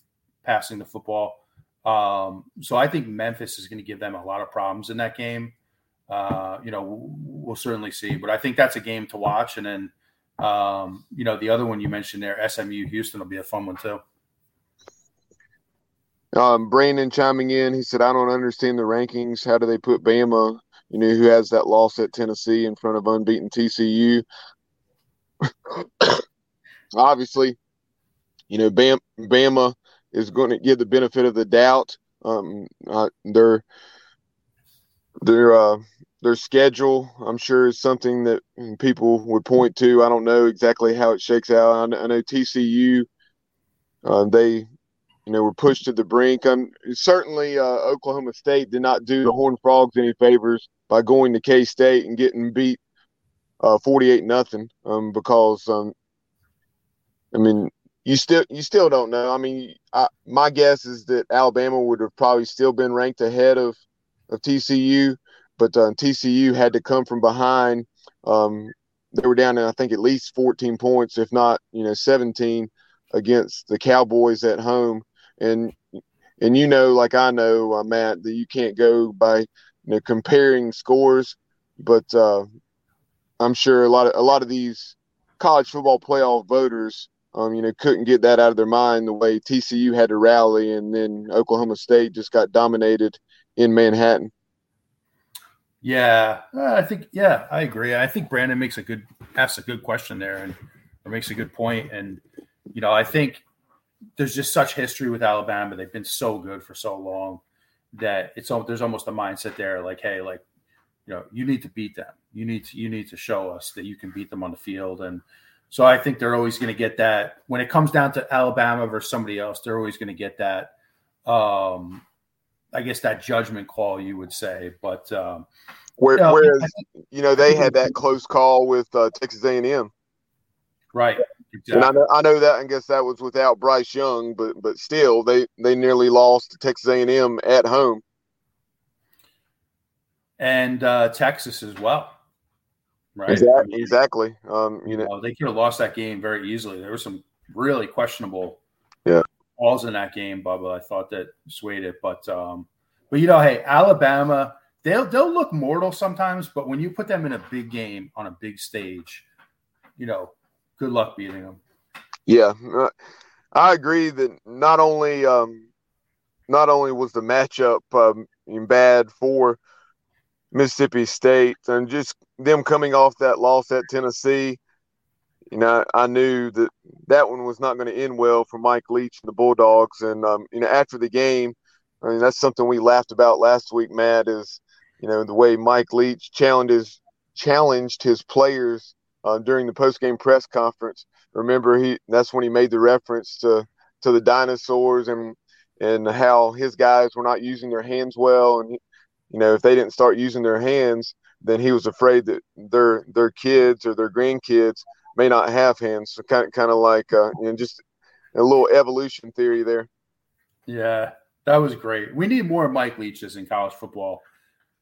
passing the football. So I think Memphis is going to give them a lot of problems in that game. You know, we'll certainly see, but I think that's a game to watch. And then, you know, the other one you mentioned there, SMU Houston, will be a fun one too. Brandon chiming in, he said, I don't understand the rankings. How do they put Bama, you know, who has that loss at Tennessee, in front of unbeaten TCU? Obviously, you know, Bama is going to give the benefit of the doubt. Their schedule, I'm sure, is something that people would point to. I don't know exactly how it shakes out. I know TCU, they – you know, we're pushed to the brink. Certainly, Oklahoma State did not do the Horned Frogs any favors by going to K-State and getting beat 48-0, because, I mean, You still don't know. I mean, my guess is that Alabama would have probably still been ranked ahead of TCU, but TCU had to come from behind. They were down, I think, at least 14 points, if not, 17 against the Cowboys at home. And like I know, Matt, that you can't go by comparing scores, but I'm sure a lot of these college football playoff voters, couldn't get that out of their mind the way TCU had to rally, and then Oklahoma State just got dominated in Manhattan. Yeah, I agree. I think Brandon asks a good question there, or makes a good point. And, I think there's just such history with Alabama. They've been so good for so long that there's almost a mindset there, like, hey, like, you need to beat them. You need to show us that you can beat them on the field. And so I think they're always going to get that when it comes down to Alabama versus somebody else. They're always going to get that. I guess that judgment call, you would say, but whereas they had that close call with Texas A&M, right? Exactly. And I know that, and guess that was without Bryce Young, but still, they nearly lost to Texas A&M at home, and Texas as well, right? Exactly. They could have lost that game very easily. There were some really questionable, calls in that game, Bubba. I thought that swayed it, but hey, Alabama, they'll look mortal sometimes, but when you put them in a big game on a big stage, good luck beating them. Yeah, I agree that not only was the matchup bad for Mississippi State, and just them coming off that loss at Tennessee. I knew that one was not going to end well for Mike Leach and the Bulldogs. And, after the game, I mean, that's something we laughed about last week, Matt, is, the way Mike Leach challenged his players during the postgame press conference. Remember, that's when he made the reference to the dinosaurs and how his guys were not using their hands well. And, if they didn't start using their hands, then he was afraid that their kids or their grandkids may not have hands. So kind of like just a little evolution theory there. Yeah, that was great. We need more Mike Leaches in college football.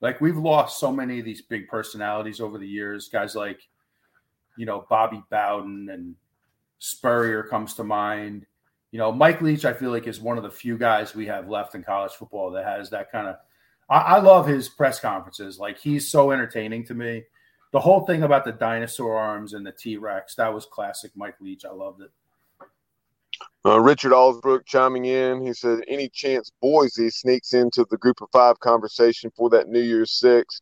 Like, we've lost so many of these big personalities over the years. Guys like, Bobby Bowden and Spurrier comes to mind. Mike Leach, I feel like, is one of the few guys we have left in college football that has that kind of – I love his press conferences. Like, he's so entertaining to me. The whole thing about the dinosaur arms and the T-Rex, that was classic Mike Leach. I loved it. Richard Allsbrook chiming in. He said, any chance Boise sneaks into the group of five conversation for that New Year's 6,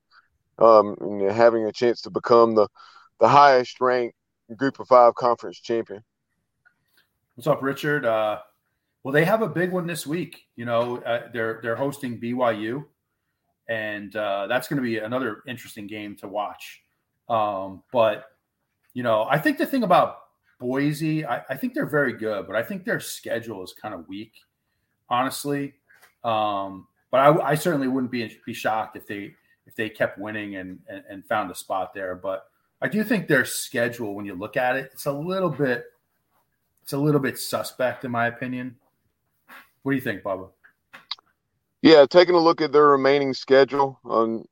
having a chance to become the highest ranked group of five conference champion. What's up, Richard? Well, they have a big one this week. They're hosting BYU, and that's going to be another interesting game to watch. But I think the thing about Boise, I think they're very good, but I think their schedule is kind of weak, honestly. But I certainly wouldn't be shocked if they kept winning and found a spot there. But I do think their schedule, when you look at it, it's a little bit suspect, in my opinion. What do you think, Bubba? Yeah, taking a look at their remaining schedule on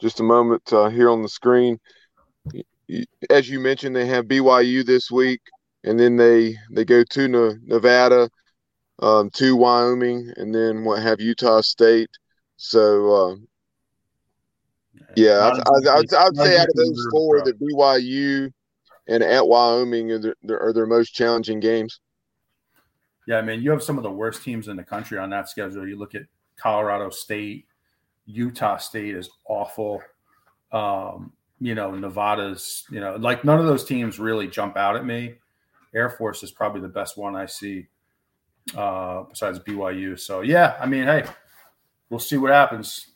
just a moment here on the screen. As you mentioned, they have BYU this week, and then they go to Nevada, to Wyoming, and then Utah State. So, I'd say out of those four, that BYU and at Wyoming are their most challenging games. Yeah, man, you have some of the worst teams in the country on that schedule. You look at Colorado State, Utah State is awful. Nevada's, like, none of those teams really jump out at me. Air Force is probably the best one I see besides BYU. So, yeah, I mean, hey, we'll see what happens.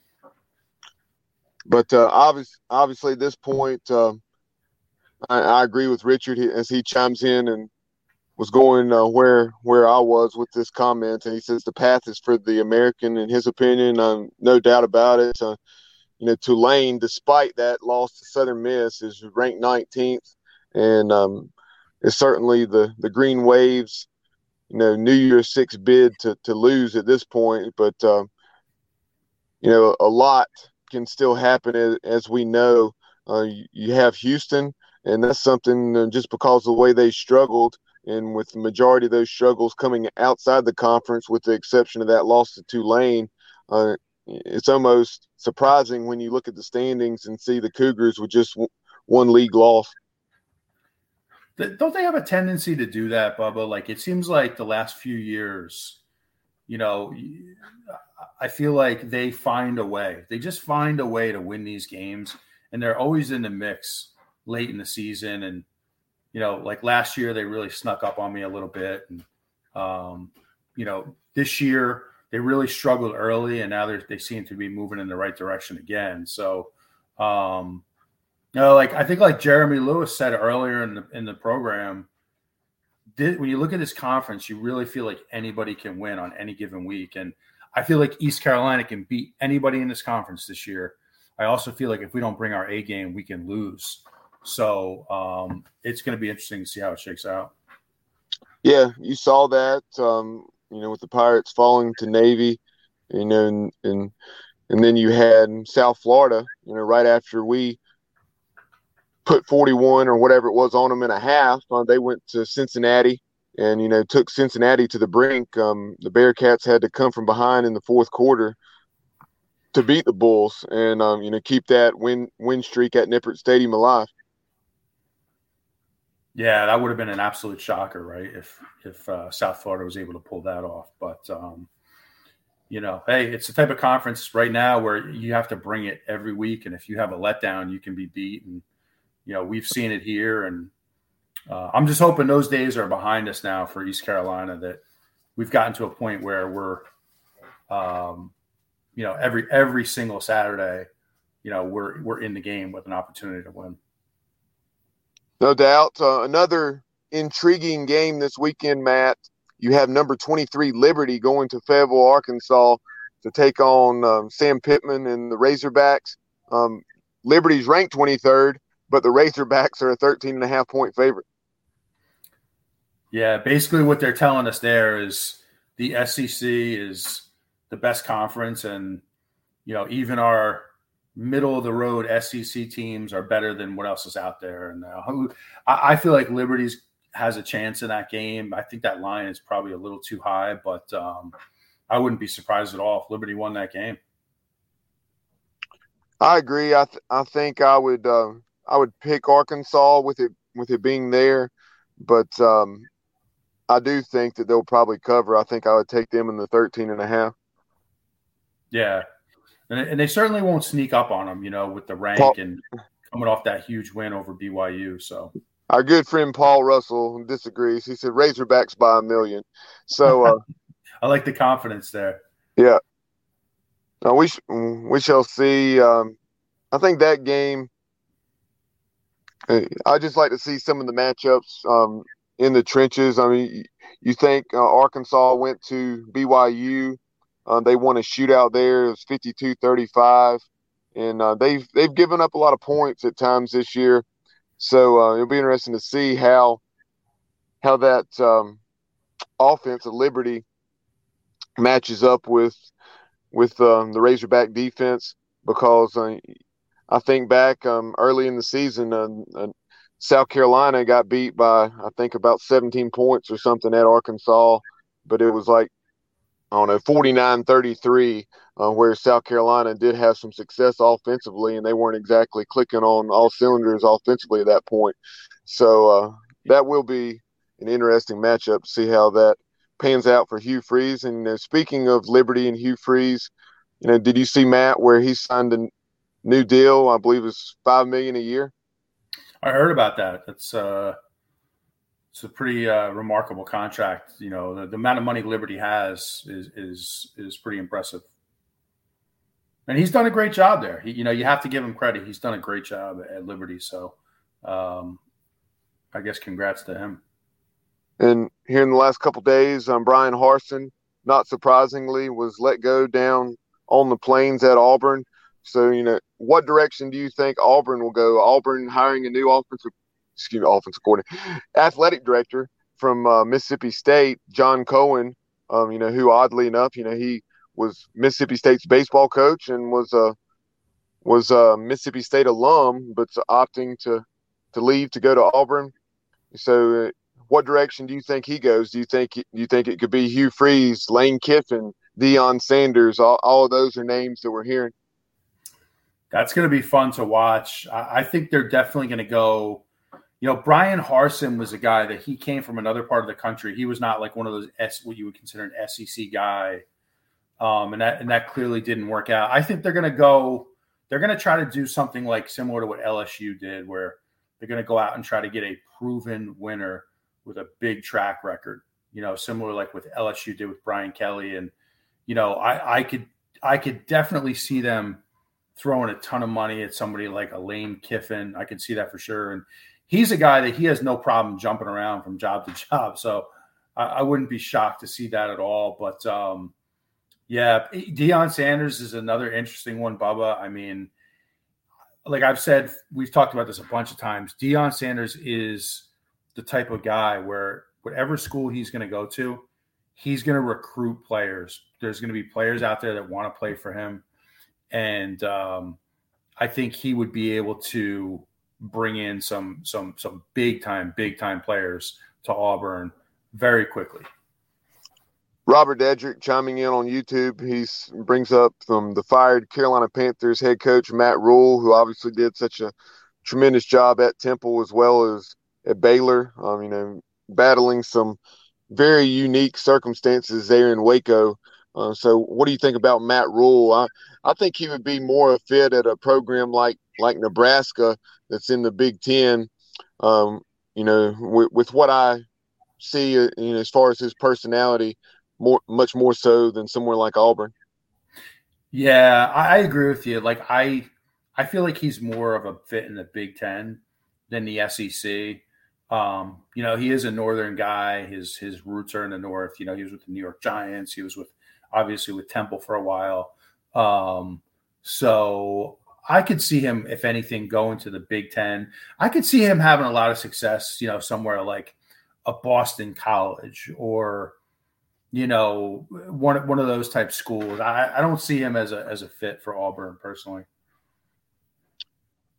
But obviously at this point, I agree with Richard as he chimes in and was going where I was with this comment. And he says the path is for the American, in his opinion. No doubt about it. Tulane, despite that loss to Southern Miss, is ranked 19th. And it's certainly the Green Waves, you know, New Year's Six bid to lose at this point. But, you know, a lot can still happen, as we know. You have Houston, and that's something just because of the way they struggled, and with the majority of those struggles coming outside the conference, with the exception of that loss to Tulane, it's almost surprising when you look at the standings and see the Cougars with just one league loss. Don't they have a tendency to do that, Bubba? Like, it seems like the last few years, you know, I feel like they find a way. They just find a way to win these games, and they're always in the mix late in the season. And, you know, like last year, they really snuck up on me a little bit. And, you know, this year they really struggled early, and now they seem to be moving in the right direction again. So, you know, like, I think like Jeremy Lewis said earlier in the program, when you look at this conference, you really feel like anybody can win on any given week. And I feel like East Carolina can beat anybody in this conference this year. I also feel like if we don't bring our A game, we can lose. So it's going to be interesting to see how it shakes out. Yeah, you saw that, you know, with the Pirates falling to Navy, you know, and then you had South Florida, you know, right after we put 41 or whatever it was on them and a half. They went to Cincinnati and, you know, took Cincinnati to the brink. The Bearcats had to come from behind in the fourth quarter to beat the Bulls and, you know, keep that win streak at Nippert Stadium alive. Yeah, that would have been an absolute shocker, right, if South Florida was able to pull that off. But, you know, hey, it's the type of conference right now where you have to bring it every week, and if you have a letdown, you can be beat. And, you know, we've seen it here, and I'm just hoping those days are behind us now for East Carolina, that we've gotten to a point where we're you know, every single Saturday, you know, we're in the game with an opportunity to win. No doubt. Another intriguing game this weekend, Matt. You have number 23 Liberty going to Fayetteville, Arkansas, to take on Sam Pittman and the Razorbacks. Liberty's ranked 23rd, but the Razorbacks are a 13.5-point favorite. Yeah, basically what they're telling us there is the SEC is the best conference, and, you know, even our middle of the road SEC teams are better than what else is out there. And I feel like Liberty's has a chance in that game. I think that line is probably a little too high, but I wouldn't be surprised at all if Liberty won that game. I agree. I think I would pick Arkansas with it being there, but I do think that they'll probably cover. I think I would take them in the 13.5. Yeah, and they certainly won't sneak up on them, you know, with the rank and coming off that huge win over BYU. So our good friend Paul Russell disagrees. He said Razorbacks by a million. So I like the confidence there. Yeah, no, we shall see. I think that game, I just like to see some of the matchups in the trenches. I mean, you think Arkansas went to BYU. They won a shootout there. It was 52-35, and they've given up a lot of points at times this year. So it'll be interesting to see how that offense of Liberty matches up with the Razorback defense. Because I think back early in the season, South Carolina got beat by I think about 17 points or something at Arkansas, but it was like, I don't know, 49-33, where South Carolina did have some success offensively, and they weren't exactly clicking on all cylinders offensively at that point. So that will be an interesting matchup to see how that pans out for Hugh Freeze. And speaking of Liberty and Hugh Freeze, you know, did you see, Matt, where he signed a new deal? I believe it's $5 million a year. I heard about that. It's a pretty remarkable contract. You know, the amount of money Liberty has is pretty impressive. And he's done a great job there. You know, you have to give him credit. He's done a great job at Liberty. So I guess congrats to him. And here in the last couple of days, Brian Harsin, not surprisingly, was let go down on the plains at Auburn. So, you know, what direction do you think Auburn will go? Auburn hiring a new offensive excuse me, offensive coordinator, athletic director from Mississippi State, John Cohen, you know, who oddly enough, you know, he was Mississippi State's baseball coach and was a Mississippi State alum, but opting to leave to go to Auburn. So what direction do you think he goes? Do you think it could be Hugh Freeze, Lane Kiffin, Deion Sanders? All of those are names that we're hearing. That's going to be fun to watch. I think they're definitely going to go, you know, Brian Harsin was a guy that he came from another part of the country. He was not like one of those what you would consider an SEC guy. And that clearly didn't work out. I think they're going to go, they're going to try to do something like similar to what LSU did, where they're going to go out and try to get a proven winner with a big track record, you know, similar like with LSU did with Brian Kelly. And, you know, I could definitely see them throwing a ton of money at somebody like Lane Kiffin. I can see that for sure. And he's a guy that he has no problem jumping around from job to job. So I wouldn't be shocked to see that at all. But, yeah, Deion Sanders is another interesting one, Bubba. I mean, like I've said, we've talked about this a bunch of times. Deion Sanders is the type of guy where whatever school he's going to go to, he's going to recruit players. There's going to be players out there that want to play for him. And I think he would be able to bring in some big time players to Auburn very quickly. Robert Dedrick chiming in on YouTube. He brings up the fired Carolina Panthers head coach, Matt Rule, who obviously did such a tremendous job at Temple as well as at Baylor, you know, battling some very unique circumstances there in Waco. So what do you think about Matt Rule? I think he would be more a fit at a program like Nebraska that's in the Big Ten, you know, with what I see, you know, as far as his personality. Much more so than somewhere like Auburn. Yeah, I agree with you. Like I feel like he's more of a fit in the Big Ten than the SEC. You know, he is a northern guy. His roots are in the north. You know, he was with the New York Giants. He was obviously with Temple for a while. So I could see him, if anything, going to the Big Ten. I could see him having a lot of success, you know, somewhere like a Boston College or, you know, one of those type schools. I don't see him as a fit for Auburn personally.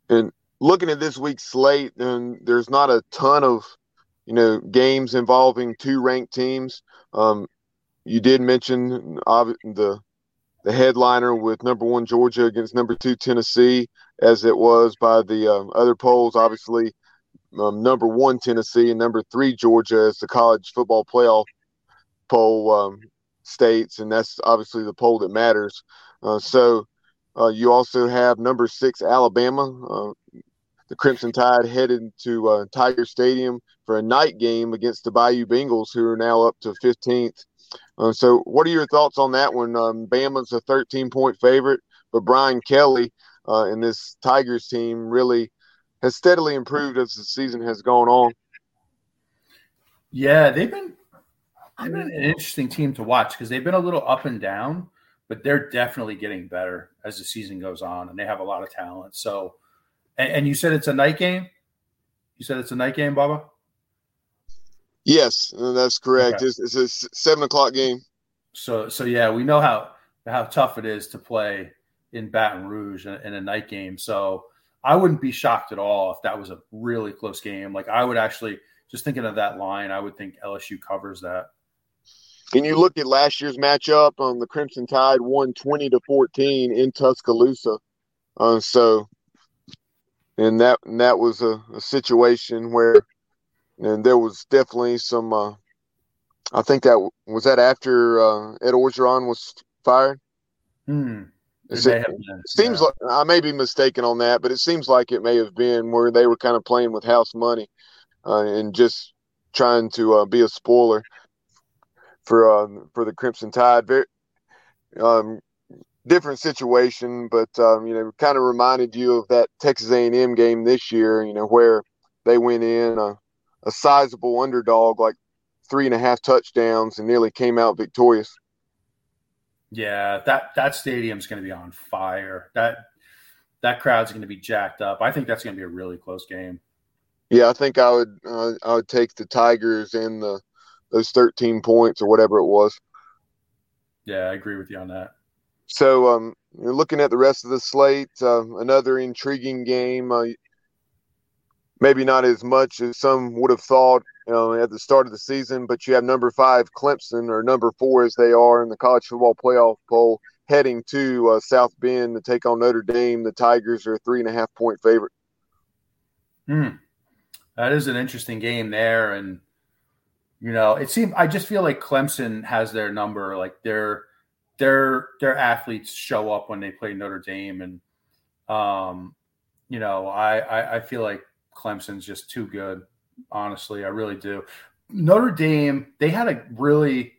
And looking at this week's slate, and there's not a ton of, you know, games involving two ranked teams. You did mention the headliner with number 1 Georgia against number 2 Tennessee, as it was by the other polls. Obviously, number 1 Tennessee and number 3 Georgia as the college football playoff poll states, and that's obviously the poll that matters. So you also have number 6 Alabama, the Crimson Tide headed to Tiger Stadium for a night game against the Bayou Bengals, who are now up to 15th. So what are your thoughts on that one? Bama's a 13-point favorite, but Brian Kelly and this Tigers team really has steadily improved as the season has gone on. Yeah, they've been an interesting team to watch because they've been a little up and down, but they're definitely getting better as the season goes on, and they have a lot of talent. So, and you said it's a night game? You said it's a night game, Bubba? Yes, that's correct. Okay. It's a 7:00 game. So yeah, we know how tough it is to play in Baton Rouge in a night game. So I wouldn't be shocked at all if that was a really close game. Like I would actually, just thinking of that line, I would think LSU covers that. Can you look at last year's matchup? The Crimson Tide won 20-14 in Tuscaloosa. So that was a situation where, and there was definitely some. I think that was that after Ed Orgeron was fired. It seems like I may be mistaken on that, but it seems like it may have been where they were kind of playing with house money and just trying to be a spoiler for the Crimson Tide. Very different situation, but you know, kind of reminded you of that Texas A&M game this year, you know, where they went in a sizable underdog, like 3.5 touchdowns, and nearly came out victorious. Yeah, that stadium's going to be on fire. That crowd's going to be jacked up. I think that's going to be a really close game. Yeah, I think I would take the Tigers and those 13 points or whatever it was. Yeah, I agree with you on that. So you're looking at the rest of the slate, another intriguing game. Maybe not as much as some would have thought at the start of the season, but you have number 5 Clemson, or number 4 as they are in the college football playoff poll, heading to South Bend to take on Notre Dame. The Tigers are a 3.5-point favorite. That is an interesting game there. And, you know, I just feel like Clemson has their number. Like their athletes show up when they play Notre Dame. And, you know, I feel like Clemson's just too good. Honestly, I really do. Notre Dame, they had a really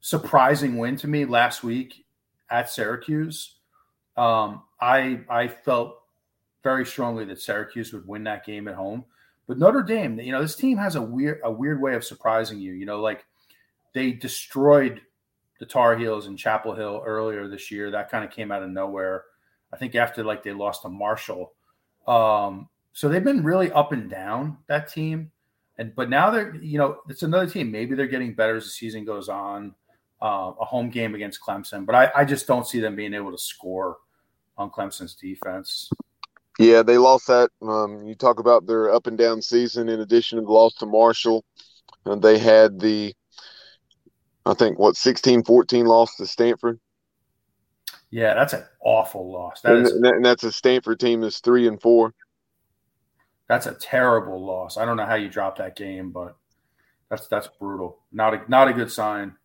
surprising win to me last week at Syracuse. I felt very strongly that Syracuse would win that game at home. But Notre Dame, you know, this team has a weird way of surprising you. You know, like they destroyed the Tar Heels in Chapel Hill earlier this year. That kind of came out of nowhere. I think after like they lost to Marshall. So they've been really up and down, that team. But now they're, you know, it's another team. Maybe they're getting better as the season goes on. A home game against Clemson. But I just don't see them being able to score on Clemson's defense. Yeah, they lost that. You talk about their up and down season. In addition to the loss to Marshall, they had the, 16-14 loss to Stanford. Yeah, that's an awful loss. And that's a Stanford team that's 3-4. That's a terrible loss. I don't know how you dropped that game, but that's brutal. Not a good sign.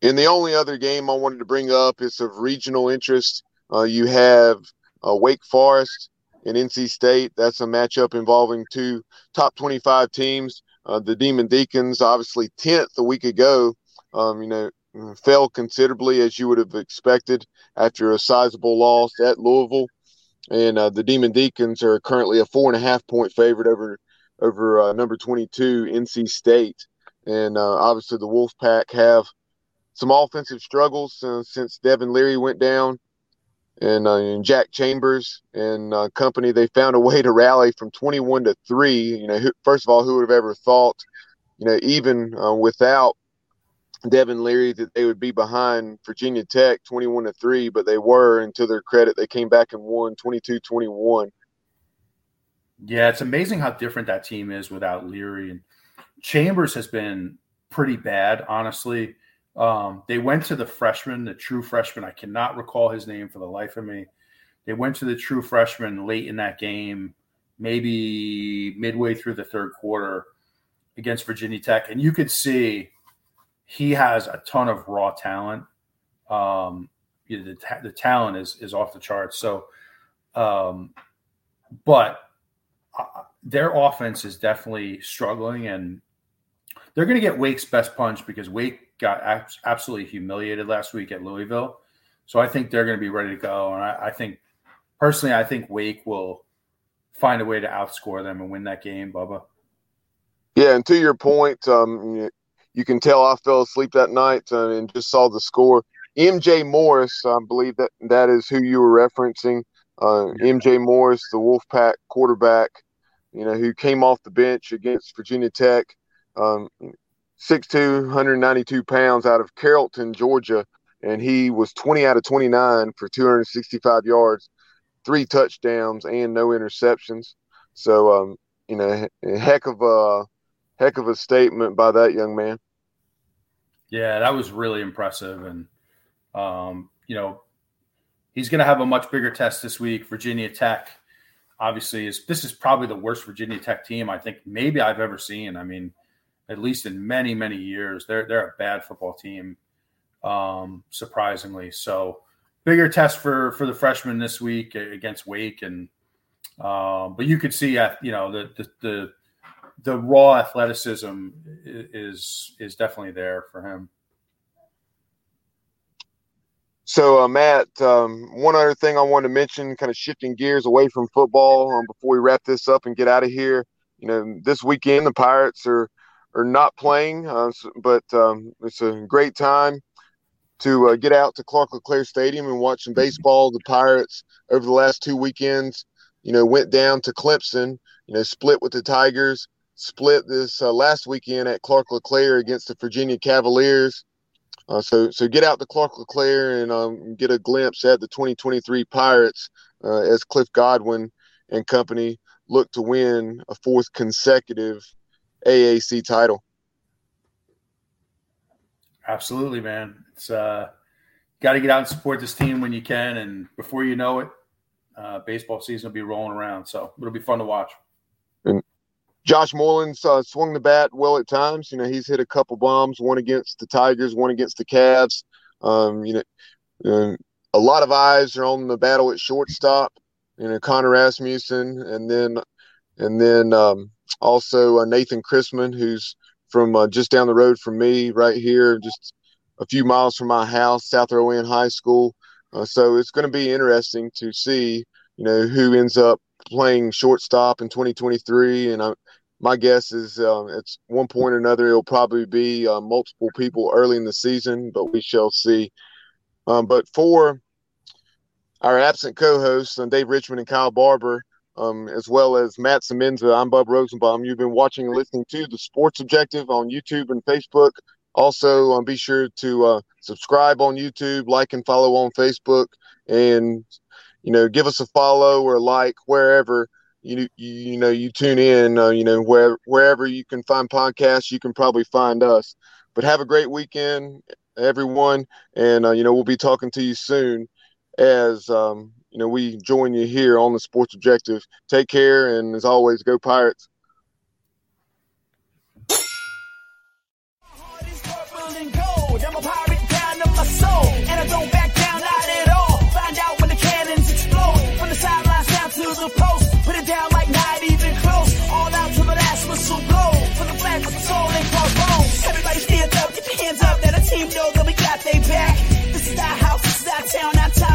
And the only other game I wanted to bring up is of regional interest. You have Wake Forest and NC State. That's a matchup involving two top 25 teams. The Demon Deacons, obviously 10th a week ago, fell considerably, as you would have expected, after a sizable loss at Louisville. And the Demon Deacons are currently a 4.5-point favorite over number 22, NC State. And obviously the Wolfpack have some offensive struggles since Devin Leary went down. And Jack Chambers and company, they found a way to rally from 21-3. You know, first of all, who would have ever thought, you know, even without Devin Leary, that they would be behind Virginia Tech 21-3, but they were, and to their credit, they came back and won 22-21. Yeah, it's amazing how different that team is without Leary. And Chambers has been pretty bad, honestly. They went to the true freshman. I cannot recall his name for the life of me. They went to the true freshman late in that game, maybe midway through the third quarter against Virginia Tech. And you could see he has a ton of raw talent. The talent is off the charts. So, but their offense is definitely struggling, and they're going to get Wake's best punch because Wake got absolutely humiliated last week at Louisville. So I think they're going to be ready to go. And I think Wake will find a way to outscore them and win that game, Bubba. Yeah, and to your point, you can tell I fell asleep that night and just saw the score. MJ Morris, I believe that is who you were referencing. MJ Morris, the Wolfpack quarterback, you know, who came off the bench against Virginia Tech. 6'2", 192 pounds, out of Carrollton, Georgia, and he was 20 out of 29 for 265 yards, 3 touchdowns, and no interceptions. So, heck of a statement by that young man. Yeah, that was really impressive, and he's going to have a much bigger test this week. Virginia Tech, obviously, this is probably the worst Virginia Tech team I think maybe I've ever seen. I mean, at least in many, many years. They're a bad football team, surprisingly. So bigger test for the freshmen this week against Wake. And but you could see, the raw athleticism is definitely there for him. So, Matt, one other thing I wanted to mention, kind of shifting gears away from football before we wrap this up and get out of here. You know, this weekend the Pirates are not playing, but it's a great time to get out to Clark LeClaire Stadium and watch some baseball. The Pirates, over the last two weekends, went down to Clemson you know, split with the Tigers, split this last weekend at Clark LeClaire against the Virginia Cavaliers. So get out to Clark LeClaire and get a glimpse at the 2023 Pirates as Cliff Godwin and company look to win a fourth consecutive AAC title. Absolutely, man. It's got to get out and support this team when you can, and before you know it, baseball season will be rolling around. So it'll be fun to watch. And Josh Moreland swung the bat well at times. You know, he's hit a couple bombs, one against the Tigers, one against the Cavs. A lot of eyes are on the battle at shortstop. You know, Connor Rasmussen, and then also Nathan Christman, who's from just down the road from me right here, just a few miles from my house, South Rowan High School. So it's going to be interesting to see, you know, who ends up playing shortstop in 2023. And my guess is at one point or another, it'll probably be multiple people early in the season, but we shall see. But for our absent co-hosts, Dave Richmond and Kyle Barber, as well as Matt Semenza, I'm Bub Rosenbaum. You've been watching and listening to The Sports Objective on YouTube and Facebook. Also, be sure to subscribe on YouTube, like and follow on Facebook, and, you know, give us a follow or like wherever you tune in. Wherever you can find podcasts, you can probably find us. But have a great weekend, everyone, and we'll be talking to you soon as we join you here on The Sports Objective. Take care, and as always, go Pirates.